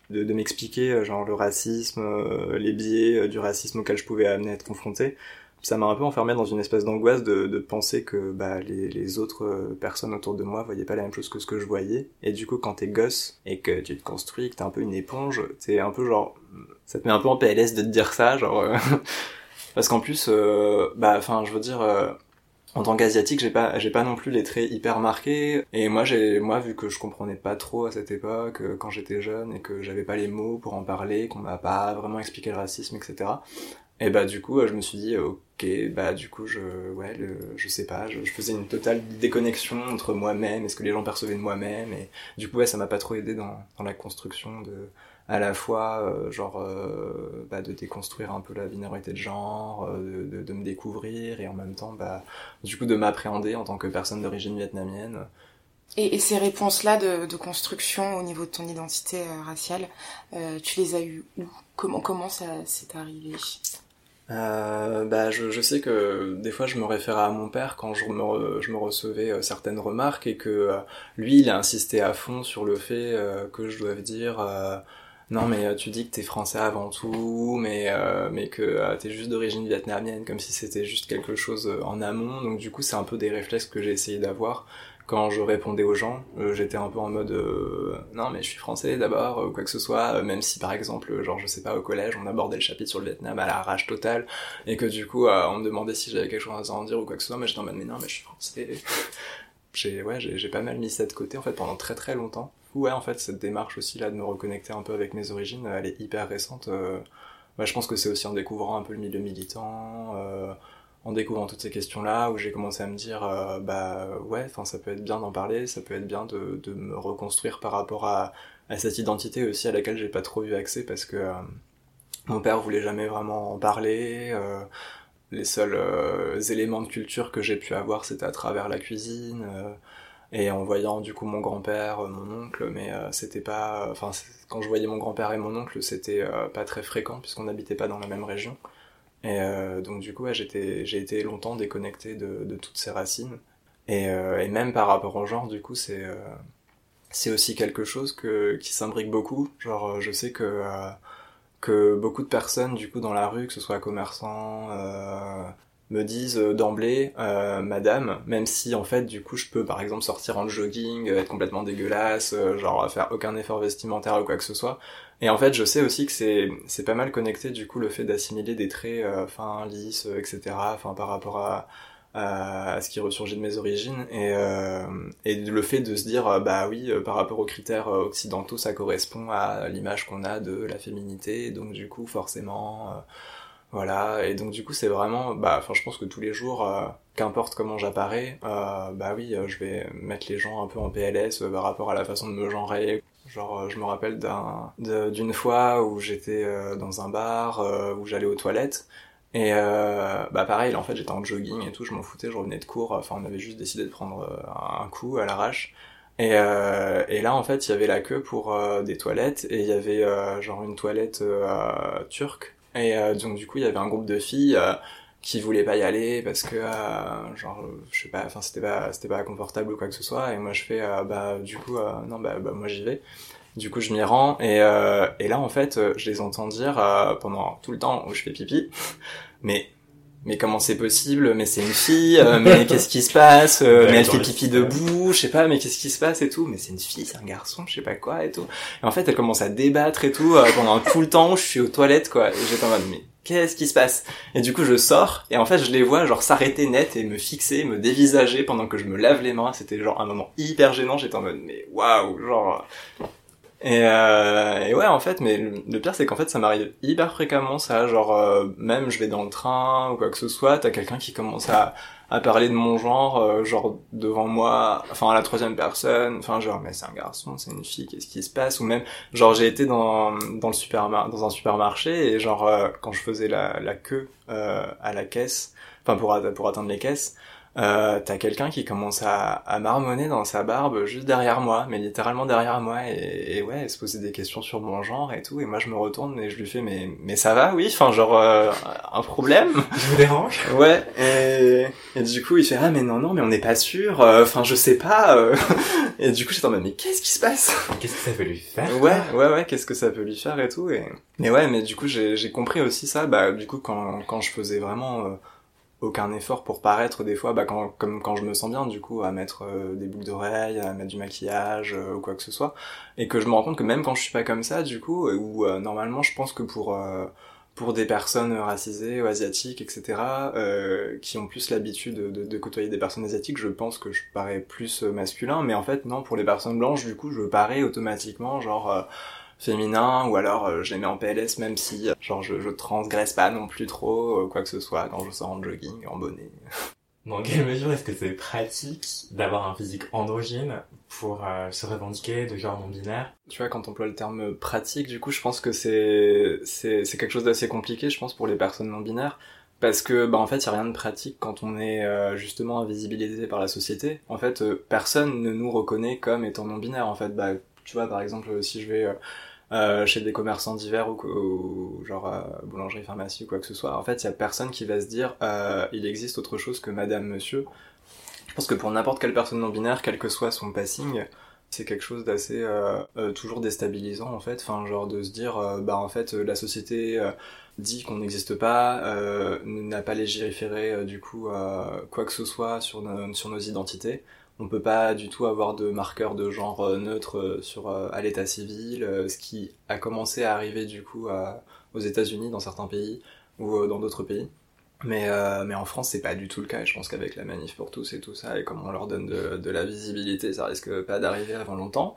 m'expliquer genre le racisme, les biais du racisme auquel je pouvais amener à être confronté, ça m'a un peu enfermé dans une espèce d'angoisse de penser que les autres personnes autour de moi voyaient pas la même chose que ce que je voyais. Et du coup, quand t'es gosse et que tu te construis, que t'es un peu une éponge, t'es un peu genre... Ça te met un peu en PLS de te dire ça, genre... Parce qu'en plus, je veux dire... En tant qu'asiatique, j'ai pas non plus les traits hyper marqués. Et moi, vu que je comprenais pas trop à cette époque, quand j'étais jeune et que j'avais pas les mots pour en parler, qu'on m'a pas vraiment expliqué le racisme, etc. Et du coup, je me suis dit, je sais pas, je faisais une totale déconnexion entre moi-même et ce que les gens percevaient de moi-même. Et du coup, ça m'a pas trop aidé dans la construction de, à la fois, de déconstruire un peu la minorité de genre, de me découvrir, et en même temps, du coup, de m'appréhender en tant que personne d'origine vietnamienne. Et ces réponses-là de construction au niveau de ton identité raciale, tu les as eues où ? Comment ça s'est arrivé ? Je sais que des fois je me référais à mon père quand je me recevais certaines remarques et que lui il a insisté à fond sur le fait que je dois dire non mais tu dis que t'es français avant tout mais que t'es juste d'origine vietnamienne comme si c'était juste quelque chose en amont, donc du coup c'est un peu des réflexes que j'ai essayé d'avoir. Quand je répondais aux gens, j'étais un peu en mode non mais je suis français d'abord, quoi que ce soit, même si par exemple, au collège, on abordait le chapitre sur le Vietnam à l'arrache totale, et que du coup, on me demandait si j'avais quelque chose à en dire ou quoi que ce soit, mais j'étais en mode mais non, mais je suis français. J'ai pas mal mis ça de côté en fait pendant très très longtemps. Ouais, en fait, cette démarche aussi là de me reconnecter un peu avec mes origines, elle est hyper récente. Je pense que c'est aussi en découvrant un peu le milieu militant, en découvrant toutes ces questions-là, où j'ai commencé à me dire, ça peut être bien d'en parler, ça peut être bien de me reconstruire par rapport à cette identité aussi à laquelle j'ai pas trop eu accès parce que mon père voulait jamais vraiment en parler. Les seuls éléments de culture que j'ai pu avoir, c'était à travers la cuisine et en voyant du coup mon grand-père, mon oncle, mais c'était pas, quand je voyais mon grand-père et mon oncle, c'était pas très fréquent puisqu'on n'habitait pas dans la même région. Et donc du coup, j'ai été longtemps déconnecté de toutes ces racines. Et même par rapport au genre, du coup, c'est aussi quelque chose qui s'imbrique beaucoup. Genre, je sais que beaucoup de personnes, du coup, dans la rue, que ce soit commerçants, me disent d'emblée « Madame », même si, en fait, du coup, je peux, par exemple, sortir en jogging, être complètement dégueulasse, genre faire aucun effort vestimentaire ou quoi que ce soit. Et en fait, je sais aussi que c'est pas mal connecté, du coup, le fait d'assimiler des traits fins, lisses, etc., par rapport à ce qui ressurgit de mes origines, et le fait de se dire, par rapport aux critères occidentaux, ça correspond à l'image qu'on a de la féminité, donc du coup, forcément... Voilà, et donc du coup c'est vraiment, je pense que tous les jours, qu'importe comment j'apparais, je vais mettre les gens un peu en PLS par rapport à la façon de me genrer. Genre je me rappelle d'une fois où j'étais dans un bar, où j'allais aux toilettes, et pareil, là, en fait j'étais en jogging et tout, je m'en foutais, je revenais de cours, on avait juste décidé de prendre un coup à l'arrache. Et là en fait il y avait la queue pour des toilettes, et il y avait genre une toilette turque. Et donc du coup il y avait un groupe de filles qui voulaient pas y aller parce que c'était pas confortable ou quoi que ce soit, et moi je fais non moi j'y vais, Du coup, je m'y rends et là, en fait, je les entends dire pendant tout le temps où je fais pipi, mais comment c'est possible? Mais c'est une fille, mais qu'est-ce qui se passe? Mais elle fait pipi debout, je sais pas, mais qu'est-ce qui se passe et tout? Mais c'est une fille, c'est un garçon, je sais pas quoi et tout. Et en fait, elle commence à débattre et tout pendant tout le temps où je suis aux toilettes, quoi. Et j'étais en mode, mais qu'est-ce qui se passe? Et du coup, je sors et en fait, je les vois genre s'arrêter net et me fixer, me dévisager pendant que je me lave les mains. C'était genre un moment hyper gênant, j'étais en mode, mais waouh, genre... Et ouais, en fait, mais le pire, c'est qu'en fait, ça m'arrive hyper fréquemment, ça, genre, même je vais dans le train ou quoi que ce soit, t'as quelqu'un qui commence à parler de mon genre, genre, devant moi, enfin, à la troisième personne, enfin, genre, mais c'est un garçon, c'est une fille, qu'est-ce qui se passe? Ou même, genre, j'ai été dans un supermarché, et genre, quand je faisais la queue, à la caisse, enfin, pour atteindre les caisses, t'as quelqu'un qui commence à marmonner dans sa barbe juste derrière moi, mais littéralement derrière moi, et ouais, se poser des questions sur mon genre et tout, et moi je me retourne et je lui fais mais ça va, oui, enfin genre un problème, je vous dérange? Ouais. Et du coup il fait ah mais non mais on n'est pas sûr, enfin je sais pas, et du coup j'étais en mode mais qu'est-ce qui se passe, qu'est-ce que ça peut lui faire? Ouais qu'est-ce que ça peut lui faire et tout, et ouais, mais du coup j'ai compris aussi ça, bah du coup quand je faisais vraiment aucun effort pour paraître, des fois quand je me sens bien, du coup à mettre des boucles d'oreilles, à mettre du maquillage ou quoi que ce soit, et que je me rends compte que même quand je suis pas comme ça, du coup, où normalement je pense que pour des personnes racisées ou asiatiques, etc., qui ont plus l'habitude de côtoyer des personnes asiatiques, je pense que je parais plus masculin, mais en fait non, pour les personnes blanches, du coup je parais automatiquement genre féminin, ou alors je les mets en PLS, même si genre je transgresse pas non plus trop quoi que ce soit quand je sors en jogging, en bonnet. Dans quelle mesure est-ce que c'est pratique d'avoir un physique androgyne pour se revendiquer de genre non binaire? Tu vois, quand on emploie le terme pratique, du coup je pense que c'est quelque chose d'assez compliqué, je pense, pour les personnes non binaires, parce que bah en fait il y a rien de pratique quand on est justement invisibilisé par la société. En fait personne ne nous reconnaît comme étant non binaire. En fait bah tu vois, par exemple, si je vais chez des commerçants divers ou genre boulangerie, pharmacie ou quoi que ce soit, en fait, il y a personne qui va se dire il existe autre chose que madame, monsieur. Je pense que pour n'importe quelle personne non-binaire, quel que soit son passing, c'est quelque chose d'assez toujours déstabilisant, en fait. Enfin, genre de se dire bah en fait, la société dit qu'on n'existe pas, n'a pas légiféré du coup quoi que ce soit sur nos identités. On peut pas du tout avoir de marqueur de genre neutre à l'état civil, ce qui a commencé à arriver du coup aux États-Unis dans certains pays ou dans d'autres pays. Mais en France, c'est pas du tout le cas, et je pense qu'avec la manif pour tous et tout ça, et comme on leur donne de la visibilité, ça risque pas d'arriver avant longtemps.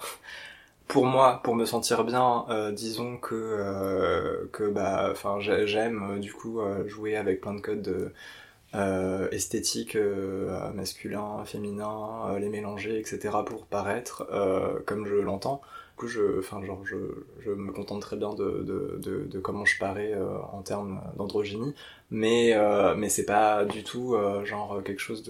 Pour moi, pour me sentir bien, disons que bah enfin j'aime du coup jouer avec plein de codes de esthétique masculin, féminin, les mélanger, etc., pour paraître comme je l'entends. Du coup je me contente très bien de comment je parais en termes d'androgynie, mais c'est pas du tout genre quelque chose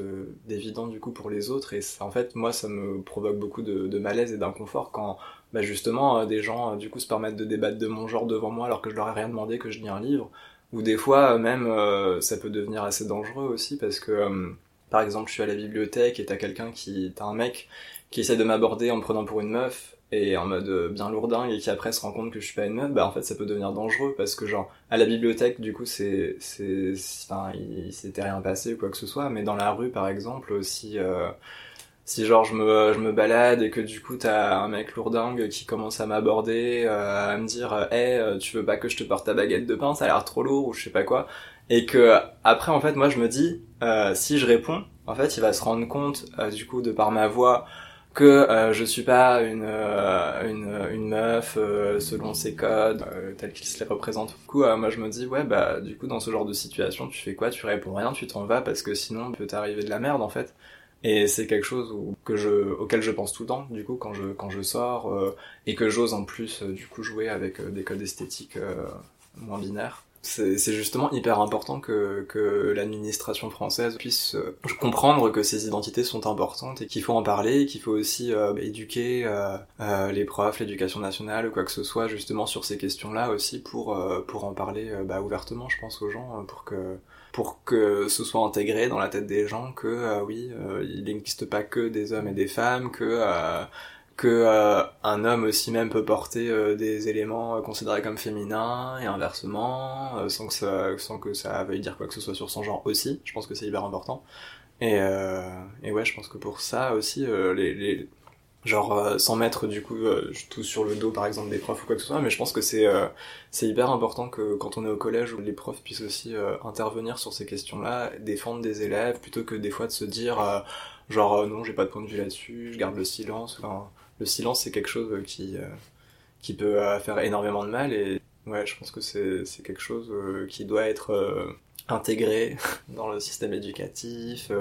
d'évident du coup pour les autres, et en fait moi ça me provoque beaucoup de malaise et d'inconfort quand bah justement des gens du coup se permettent de débattre de mon genre devant moi alors que je leur ai rien demandé, que je lis un livre. Ou des fois, même, ça peut devenir assez dangereux aussi, parce que, par exemple, je suis à la bibliothèque et t'as un mec qui essaie de m'aborder en me prenant pour une meuf, et en mode bien lourdingue, et qui après se rend compte que je suis pas une meuf, bah en fait ça peut devenir dangereux, parce que genre, à la bibliothèque, du coup, enfin, il s'était rien passé ou quoi que ce soit, mais dans la rue, par exemple, si genre je me balade et que du coup t'as un mec lourdingue qui commence à m'aborder, à me dire hey, tu veux pas que je te porte ta baguette de pain, ça a l'air trop lourd ou je sais pas quoi, et que après en fait moi je me dis si je réponds en fait il va se rendre compte du coup de par ma voix que je suis pas une meuf selon ses codes tels qu'ils se les représentent. Du coup moi je me dis ouais bah du coup dans ce genre de situation tu fais quoi, tu réponds rien, tu t'en vas, parce que sinon peut t'arriver de la merde en fait. Et c'est quelque chose auquel je pense tout le temps, du coup, quand je sors, et que j'ose en plus, du coup, jouer avec des codes esthétiques moins binaires. C'est justement hyper important que l'administration française puisse comprendre que ces identités sont importantes et qu'il faut en parler, et qu'il faut aussi éduquer les profs, l'éducation nationale, quoi que ce soit, justement sur ces questions-là aussi, pour en parler ouvertement, je pense, aux gens, pour que ce soit intégré dans la tête des gens que oui, il n'existe pas que des hommes et des femmes, que que un homme aussi même peut porter des éléments considérés comme féminins et inversement sans que ça veuille dire quoi que ce soit sur son genre aussi. Je pense que c'est hyper important et ouais, je pense que pour ça aussi les genre sans mettre du coup tout sur le dos par exemple des profs ou quoi que ce soit, mais je pense que c'est hyper important que quand on est au collège les profs puissent aussi intervenir sur ces questions-là, défendre des élèves plutôt que des fois de se dire non, j'ai pas de point de vue là-dessus, je garde le silence. Enfin, le silence, c'est quelque chose qui peut faire énormément de mal. Et ouais, je pense que c'est quelque chose qui doit être intégré dans le système éducatif.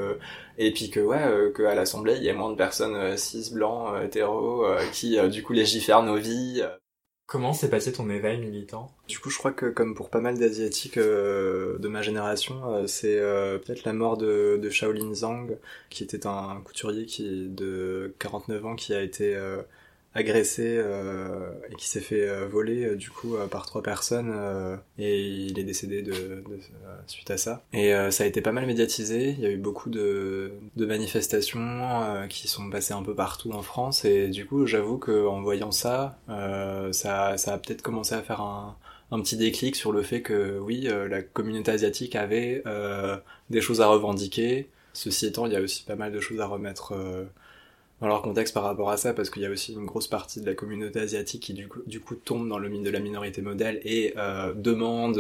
Et puis que, ouais, qu'à l'Assemblée, il y a moins de personnes cis, blancs, hétéros, qui, du coup, légifèrent nos vies. Comment s'est passé ton éveil militant ? Du coup, je crois que, comme pour pas mal d'Asiatiques de ma génération, c'est peut-être la mort de Shaolin Zhang, qui était un couturier de 49 ans qui a été agressé et qui s'est fait voler, du coup, par 3 personnes, et il est décédé suite à ça. Et ça a été pas mal médiatisé, il y a eu beaucoup de manifestations qui sont passées un peu partout en France, et du coup, j'avoue qu'en voyant ça, ça a peut-être commencé à faire un petit déclic sur le fait que, oui, la communauté asiatique avait des choses à revendiquer. Ceci étant, il y a aussi pas mal de choses à remettre dans leur contexte par rapport à ça, parce qu'il y a aussi une grosse partie de la communauté asiatique qui du coup tombe dans le mythe de la minorité modèle et demande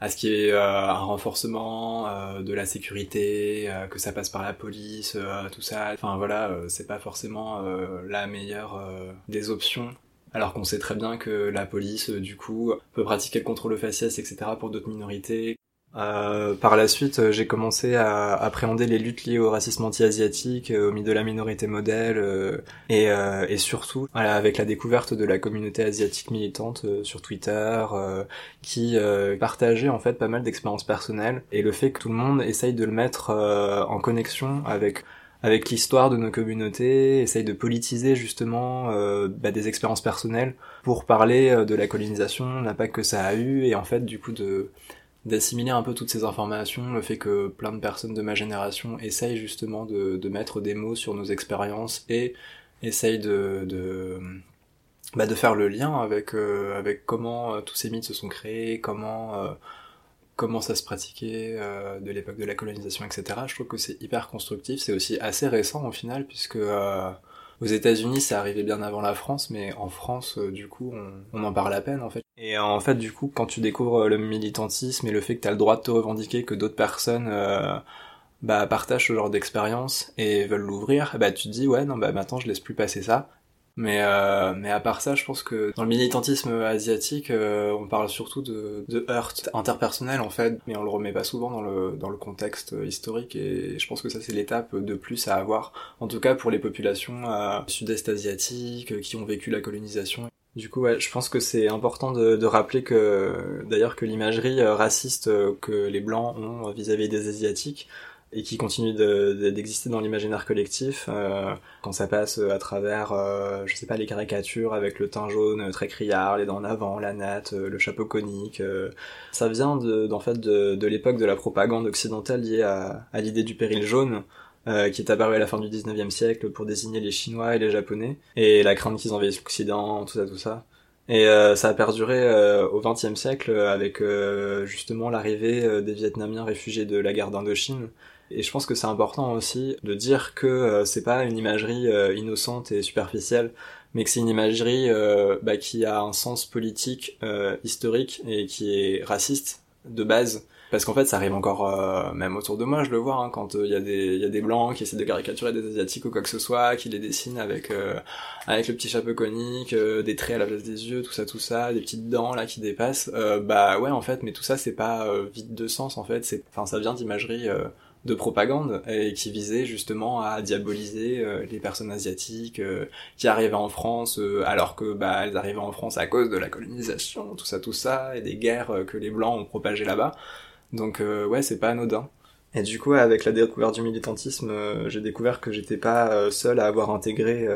à ce qu'il y ait un renforcement de la sécurité, que ça passe par la police, tout ça. Enfin voilà, c'est pas forcément la meilleure des options. Alors qu'on sait très bien que la police, du coup, peut pratiquer le contrôle faciès, etc. pour d'autres minorités. Par la suite, j'ai commencé à appréhender les luttes liées au racisme anti-asiatique, au mythe de la minorité modèle, et surtout avec la découverte de la communauté asiatique militante sur Twitter, qui partageait en fait pas mal d'expériences personnelles, et le fait que tout le monde essaye de le mettre en connexion avec l'histoire de nos communautés, essaye de politiser justement des expériences personnelles pour parler de la colonisation, l'impact que ça a eu, et en fait du coup d'assimiler un peu toutes ces informations, le fait que plein de personnes de ma génération essayent justement de mettre des mots sur nos expériences et essayent de faire le lien avec comment tous ces mythes se sont créés, comment ça se pratiquait de l'époque de la colonisation, etc. Je trouve que c'est hyper constructif, c'est aussi assez récent au final, puisque aux États-Unis ça arrivait bien avant la France, mais en France, du coup, on en parle à peine, en fait. Et en fait, du coup, quand tu découvres le militantisme et le fait que t'as le droit de te revendiquer, que d'autres personnes partagent ce genre d'expérience et veulent l'ouvrir, tu te dis, ouais, non, maintenant je laisse plus passer ça. Mais à part ça, je pense que dans le militantisme asiatique, on parle surtout de heurts interpersonnels en fait, mais on le remet pas souvent dans le contexte historique, et je pense que ça c'est l'étape de plus à avoir, en tout cas pour les populations sud-est asiatiques qui ont vécu la colonisation. Du coup, ouais, je pense que c'est important de rappeler que, d'ailleurs, que l'imagerie raciste que les Blancs ont vis-à-vis des Asiatiques, et qui continue d'exister dans l'imaginaire collectif, quand ça passe à travers, les caricatures avec le teint jaune très criard, les dents en avant, la natte, le chapeau conique. Ça vient de l'époque de la propagande occidentale liée à l'idée du péril jaune, qui est apparue à la fin du 19e siècle pour désigner les Chinois et les Japonais, et la crainte qu'ils envahissent l'Occident, tout ça. Et ça a perduré au XXe siècle avec justement l'arrivée des Vietnamiens réfugiés de la guerre d'Indochine. Et je pense que c'est important aussi de dire que c'est pas une imagerie innocente et superficielle, mais que c'est une imagerie qui a un sens politique, historique, et qui est raciste de base. Parce qu'en fait, ça arrive encore même autour de moi, je le vois, hein, quand il y a des Blancs qui essaient de caricaturer des Asiatiques ou quoi que ce soit, qui les dessinent avec le petit chapeau conique, des traits à la place des yeux, tout ça, des petites dents là qui dépassent. Ouais, en fait, mais tout ça, c'est pas vide de sens, en fait. Ça vient d'imagerie de propagande, et qui visait justement à diaboliser les personnes asiatiques qui arrivaient en France alors que elles arrivaient en France à cause de la colonisation, tout ça, et des guerres que les Blancs ont propagées là-bas. Donc ouais, c'est pas anodin. Et du coup, avec la découverte du militantisme, j'ai découvert que j'étais pas seul à avoir intégré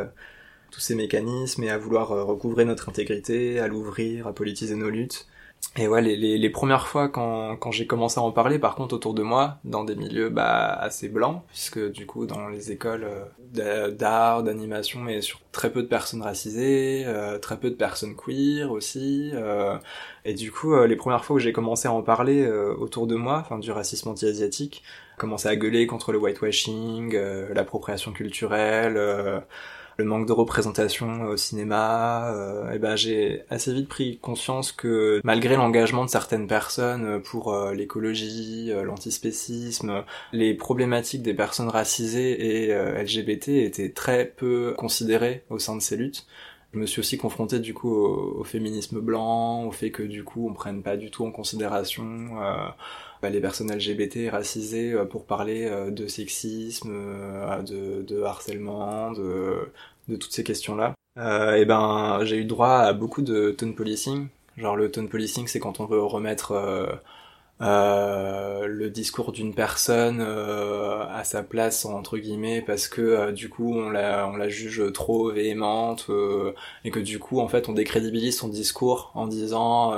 tous ces mécanismes et à vouloir recouvrer notre intégrité, à l'ouvrir, à politiser nos luttes. Et ouais, les premières fois quand j'ai commencé à en parler, par contre, autour de moi, dans des milieux assez blancs, puisque du coup, dans les écoles d'art, d'animation, mais surtout très peu de personnes racisées, très peu de personnes queer aussi, et du coup, les premières fois où j'ai commencé à en parler autour de moi, enfin du racisme anti-asiatique, commencé à gueuler contre le whitewashing, l'appropriation culturelle, le manque de représentation au cinéma, j'ai assez vite pris conscience que malgré l'engagement de certaines personnes pour l'écologie, l'antispécisme, les problématiques des personnes racisées et LGBT étaient très peu considérées au sein de ces luttes. Je me suis aussi confronté du coup au féminisme blanc, au fait que du coup on prenne pas du tout en considération les personnes LGBT racisées pour parler de sexisme, de harcèlement, de toutes ces questions-là. J'ai eu droit à beaucoup de tone policing. Genre le tone policing, c'est quand on veut remettre le discours d'une personne à sa place entre guillemets parce que du coup on la juge trop véhémente et que du coup en fait on décrédibilise son discours en disant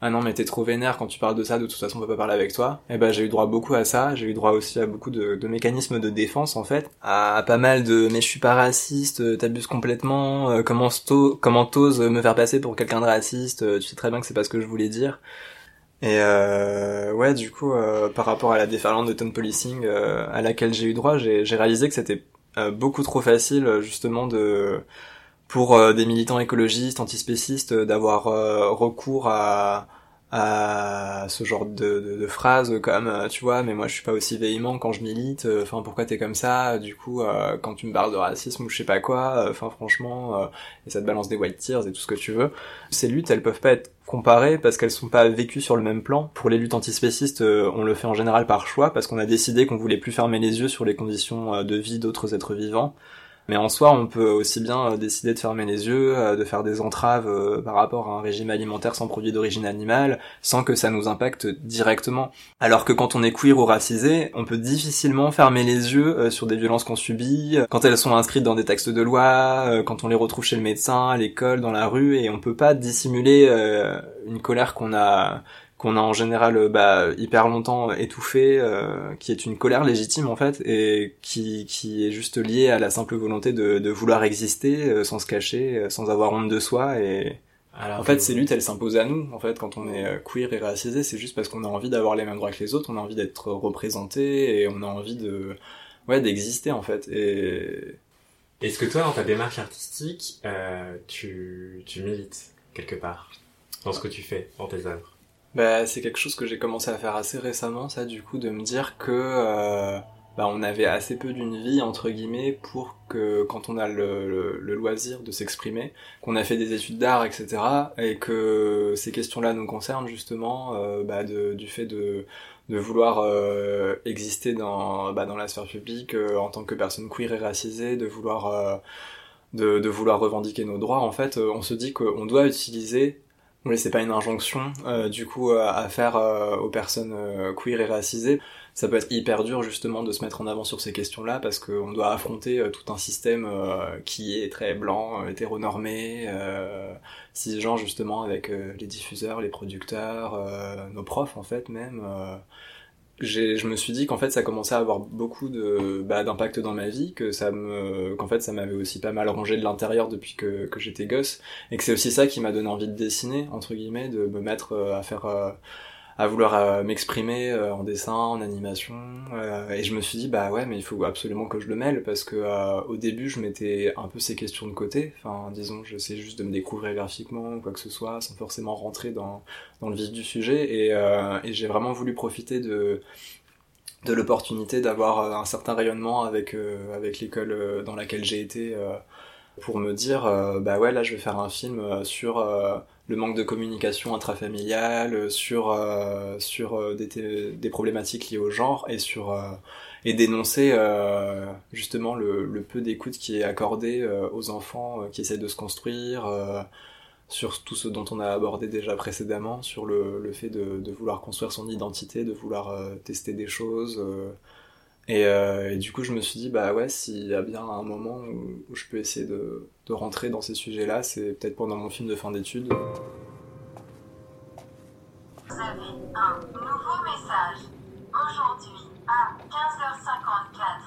ah non mais t'es trop vénère quand tu parles de ça, de toute façon on peut pas parler avec toi. Et j'ai eu droit beaucoup à ça, j'ai eu droit aussi à beaucoup de mécanismes de défense en fait, à pas mal de mais je suis pas raciste, t'abuses complètement, comment t'oses me faire passer pour quelqu'un de raciste, tu sais très bien que c'est pas ce que je voulais dire. Et du coup par rapport à la déferlante de tone policing à laquelle j'ai eu droit, j'ai réalisé que c'était beaucoup trop facile justement pour des militants écologistes, antispécistes, d'avoir recours à ce genre de phrases comme tu vois mais moi je suis pas aussi véhément quand je milite, enfin pourquoi t'es comme ça, du coup quand tu me parles de racisme ou je sais pas quoi, enfin franchement et ça te balance des white tears et tout ce que tu veux. Ces luttes elles peuvent pas être comparées parce qu'elles sont pas vécues sur le même plan. Pour les luttes antispécistes, on le fait en général par choix parce qu'on a décidé qu'on voulait plus fermer les yeux sur les conditions de vie d'autres êtres vivants. Mais en soi, on peut aussi bien décider de fermer les yeux, de faire des entraves par rapport à un régime alimentaire sans produits d'origine animale, sans que ça nous impacte directement. Alors que quand on est queer ou racisé, on peut difficilement fermer les yeux sur des violences qu'on subit, quand elles sont inscrites dans des textes de loi, quand on les retrouve chez le médecin, à l'école, dans la rue, et on peut pas dissimuler une colère qu'on a en général hyper longtemps étouffé, qui est une colère légitime en fait, et qui est juste liée à la simple volonté de vouloir exister, sans se cacher, sans avoir honte de soi. Et alors, en fait ces luttes elles s'imposent à nous en fait quand on est queer et racisé, c'est juste parce qu'on a envie d'avoir les mêmes droits que les autres, on a envie d'être représenté et on a envie d'exister en fait. Et est-ce que toi dans ta démarche artistique tu milites quelque part dans ce que tu fais, dans tes œuvres? C'est quelque chose que j'ai commencé à faire assez récemment, ça, du coup, de me dire que on avait assez peu d'une vie, entre guillemets, pour que, quand on a le loisir de s'exprimer, qu'on a fait des études d'art, etc., et que ces questions-là nous concernent, justement, du fait de vouloir exister dans la sphère publique, en tant que personne queer et racisée, de vouloir revendiquer nos droits, en fait, on se dit qu'on doit utiliser... Mais c'est pas une injonction à faire aux personnes queer et racisées. Ça peut être hyper dur justement de se mettre en avant sur ces questions-là parce qu'on doit affronter tout un système qui est très blanc, hétéronormé, cisgenre justement avec les diffuseurs, les producteurs, nos profs en fait même. Je me suis dit qu'en fait ça commençait à avoir beaucoup d'impact dans ma vie, que qu'en fait ça m'avait aussi pas mal rongé de l'intérieur depuis que j'étais gosse, et que c'est aussi ça qui m'a donné envie de dessiner, entre guillemets, de me mettre à vouloir m'exprimer en dessin, en animation, et je me suis dit ouais mais il faut absolument que je le mêle, parce que au début je mettais un peu ces questions de côté, enfin disons j'essayais juste de me découvrir graphiquement ou quoi que ce soit, sans forcément rentrer dans le vif du sujet, et j'ai vraiment voulu profiter de l'opportunité d'avoir un certain rayonnement avec l'école dans laquelle j'ai été, pour me dire là je vais faire un film sur le manque de communication intrafamiliale, sur des problématiques liées au genre, et et dénoncer justement le peu d'écoute qui est accordé aux enfants qui essaient de se construire, sur tout ce dont on a abordé déjà précédemment, sur le fait de vouloir construire son identité, de vouloir tester des choses. Et du coup je me suis dit s'il y a bien un moment où je peux essayer de rentrer dans ces sujets-là, c'est peut-être pendant mon film de fin d'études. vous avez un nouveau message. Aujourd'hui, à 15h54.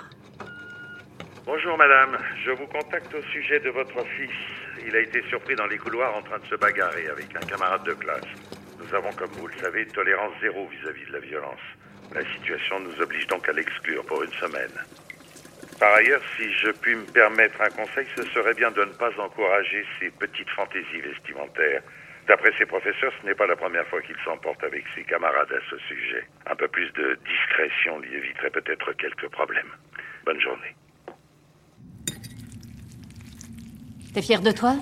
Bonjour madame, je vous contacte au sujet de votre fils. Il a été surpris dans les couloirs en train de se bagarrer avec un camarade de classe. Nous avons, comme vous le savez, tolérance zéro vis-à-vis de la violence. La situation nous oblige donc à l'exclure pour une semaine. Par ailleurs, si je puis me permettre un conseil, ce serait bien de ne pas encourager ces petites fantaisies vestimentaires. D'après ses professeurs, ce n'est pas la première fois qu'il s'emporte avec ses camarades à ce sujet. Un peu plus de discrétion lui éviterait peut-être quelques problèmes. Bonne journée. T'es fière de toi ?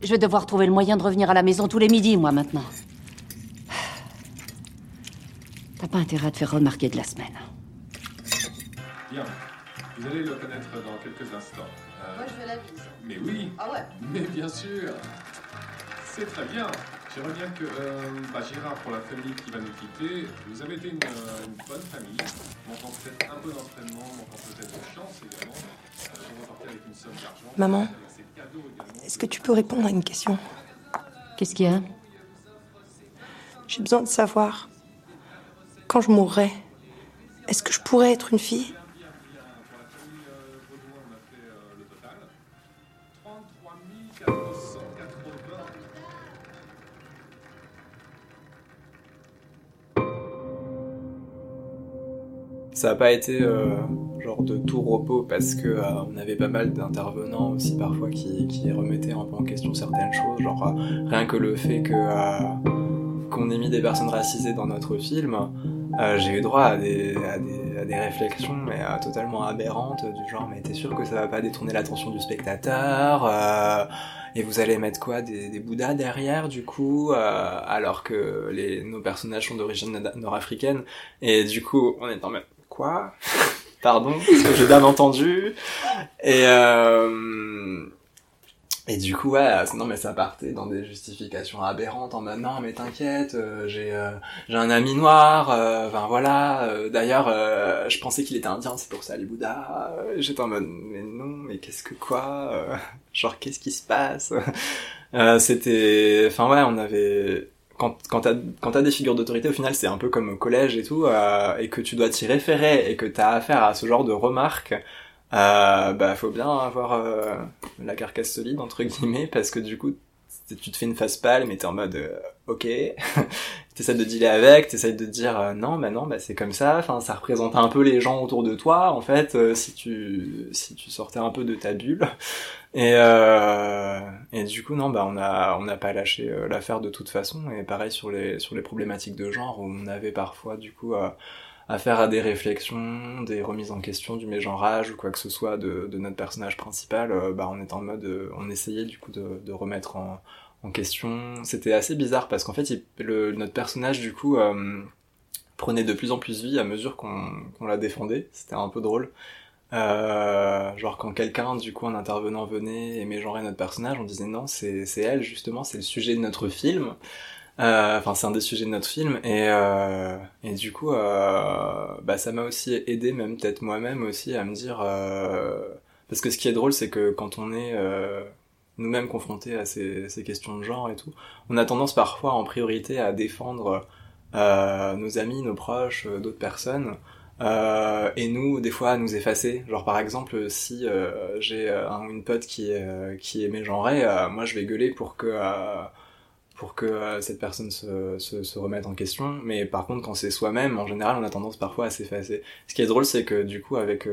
Je vais devoir trouver le moyen de revenir à la maison tous les midis, moi, maintenant. T'as pas intérêt à te faire remarquer de la semaine. Bien. Vous allez le connaître dans quelques instants. Moi, je veux la bise. Mais oui. Ah ouais. Mais bien sûr. C'est très bien. J'aimerais bien que Gérard, pour la famille qui va nous quitter, vous avez été une bonne famille. Manquant peut-être un peu d'entraînement, manquant peut-être de chance également. On va partir avec une somme d'argent. Maman, est-ce que tu peux répondre à une question ? Qu'est-ce qu'il y a ? J'ai besoin de savoir, quand je mourrai, est-ce que je pourrais être une fille ? Ça n'a pas été genre de tout repos parce que on avait pas mal d'intervenants aussi parfois qui remettaient un peu en question certaines choses, genre rien que le fait que qu'on ait mis des personnes racisées dans notre film, j'ai eu droit à des réflexions mais totalement aberrantes du genre mais t'es sûr que ça va pas détourner l'attention du spectateur et vous allez mettre quoi des bouddhas derrière du coup alors que nos personnages sont d'origine nord-africaine et du coup on est en mode quoi pardon parce que j'ai bien entendu et du coup ouais non mais ça partait dans des justifications aberrantes en mode non mais t'inquiète j'ai un ami noir enfin voilà d'ailleurs je pensais qu'il était indien c'est pour ça les bouddhas j'étais en mode mais non mais qu'est-ce que quoi genre qu'est-ce qui se passe c'était enfin ouais on avait quand t'as des figures d'autorité au final c'est un peu comme au collège et tout et que tu dois t'y référer et que t'as affaire à ce genre de remarques bah faut bien avoir la carcasse solide entre guillemets parce que du coup tu te fais une face pâle mais t'es en mode ok t'essaies de dealer avec t'essaies de dire non bah c'est comme ça enfin ça représente un peu les gens autour de toi en fait si tu sortais un peu de ta bulle et du coup non bah on a pas lâché l'affaire de toute façon et pareil sur les problématiques de genre où on avait parfois du coup affaire à des réflexions, des remises en question du mégenrage ou quoi que ce soit de notre personnage principal, on est en mode, on essayait du coup de remettre en question. C'était assez bizarre parce qu'en fait, notre personnage du coup prenait de plus en plus vie à mesure qu'on la défendait. C'était un peu drôle. Genre quand quelqu'un du coup en intervenant venait et mégenrait notre personnage, on disait non, c'est elle justement, c'est le sujet de notre film. Enfin c'est un des sujets de notre film et du coup ça m'a aussi aidé même peut-être moi-même aussi à me dire parce que ce qui est drôle c'est que quand on est nous-mêmes confrontés à ces questions de genre et tout on a tendance parfois en priorité à défendre nos amis, nos proches, d'autres personnes et nous des fois à nous effacer genre par exemple si j'ai une pote qui est mégenrée moi je vais gueuler pour que cette personne se remette en question, mais par contre quand c'est soi-même, en général on a tendance parfois à s'effacer. Ce qui est drôle c'est que du coup avec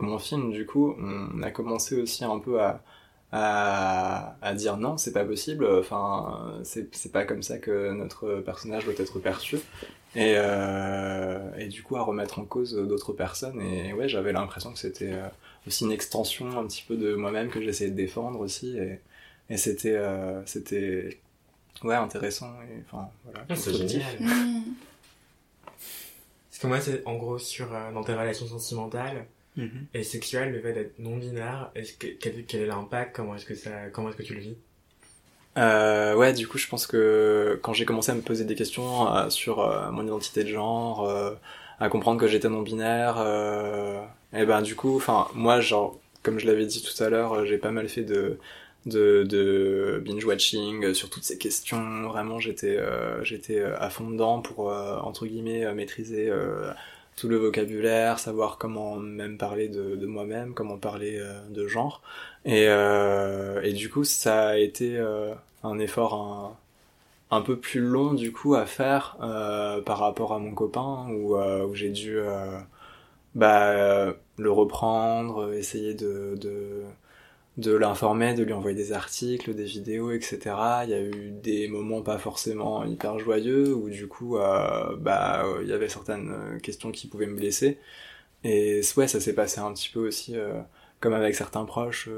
mon film du coup, on a commencé aussi un peu à dire non c'est pas possible, enfin c'est pas comme ça que notre personnage doit être perçu, et du coup à remettre en cause d'autres personnes, et ouais j'avais l'impression que c'était aussi une extension un petit peu de moi-même que j'essayais de défendre aussi, et c'était ouais, intéressant, et enfin, voilà. Ah, c'est positif. Parce que moi, c'est en gros dans tes relations sentimentales et sexuelles, le fait d'être non-binaire, quel est l'impact, comment est-ce que tu le vis ? Ouais, du coup, je pense que quand j'ai commencé à me poser des questions sur mon identité de genre, à comprendre que j'étais non-binaire, et ben du coup, enfin, moi, genre, comme je l'avais dit tout à l'heure, j'ai pas mal fait de de binge-watching, sur toutes ces questions. Vraiment, j'étais à fond dedans pour, entre guillemets, maîtriser tout le vocabulaire, savoir comment même parler de moi-même, comment parler de genre. Et du coup, ça a été un effort un peu plus long du coup à faire par rapport à mon copain, où j'ai dû le reprendre, essayer de l'informer, de lui envoyer des articles, des vidéos, etc. Il y a eu des moments pas forcément hyper joyeux où du coup il y avait certaines questions qui pouvaient me blesser, et ouais, ça s'est passé un petit peu aussi comme avec certains proches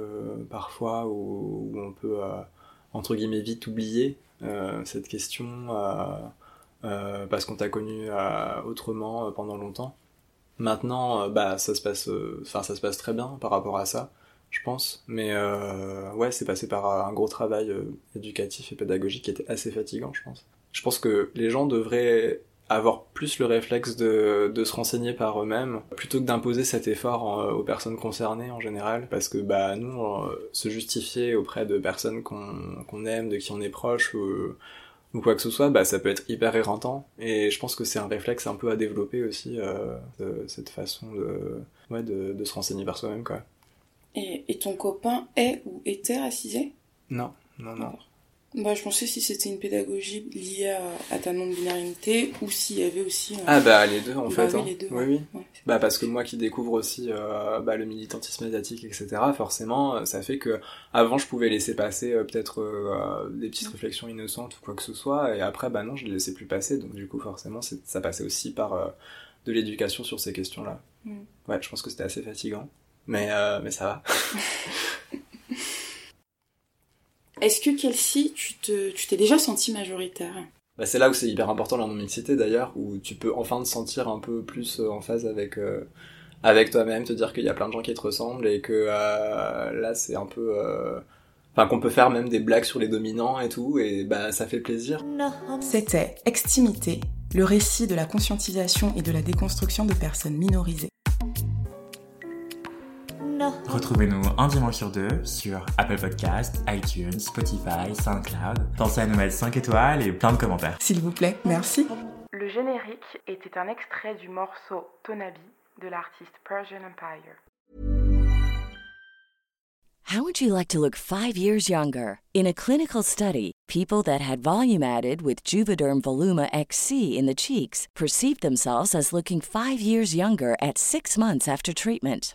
parfois où on peut entre guillemets vite oublier cette question parce qu'on t'a connu autrement pendant longtemps. Maintenant ça se passe très bien par rapport à ça, je pense, mais ouais, c'est passé par un gros travail éducatif et pédagogique qui était assez fatigant, je pense. Je pense que les gens devraient avoir plus le réflexe de se renseigner par eux-mêmes, plutôt que d'imposer cet effort aux personnes concernées en général, parce que nous, se justifier auprès de personnes qu'on aime, de qui on est proche, ou quoi que ce soit, ça peut être hyper éreintant, et je pense que c'est un réflexe un peu à développer aussi, cette façon de se renseigner par soi-même, quoi. Et ton copain est ou était racisé ? Non. Je pensais si c'était une pédagogie liée à ta non-binarité, ou s'il y avait aussi... les deux, en fait. Hein. Les deux, oui. Ouais, parce que moi qui découvre aussi le militantisme asiatique, etc., forcément, ça fait que avant je pouvais laisser passer peut-être des petites réflexions innocentes ou quoi que ce soit, et après, non, je les laissais plus passer, donc du coup, forcément, ça passait aussi par de l'éducation sur ces questions-là. Mm. Ouais, je pense que c'était assez fatigant, mais ça va. Est-ce que, Kelsey, tu t'es déjà sentie majoritaire ? C'est là où c'est hyper important la non-mixité d'ailleurs, où tu peux enfin te sentir un peu plus en phase avec toi-même, te dire qu'il y a plein de gens qui te ressemblent, et que là c'est un peu... qu'on peut faire même des blagues sur les dominants et tout, et ça fait plaisir. C'était Extimité, le récit de la conscientisation et de la déconstruction de personnes minorisées. Retrouvez-nous un dimanche sur deux sur Apple Podcasts, iTunes, Spotify, SoundCloud. Pensez à nous mettre 5 étoiles et plein de commentaires. S'il vous plaît, merci. Le générique était un extrait du morceau Tonabi de l'artiste Persian Empire. How would you like to look 5 years younger? In a clinical study, people that had volume added with Juvederm Voluma XC in the cheeks perceived themselves as looking 5 years younger at 6 months after treatment.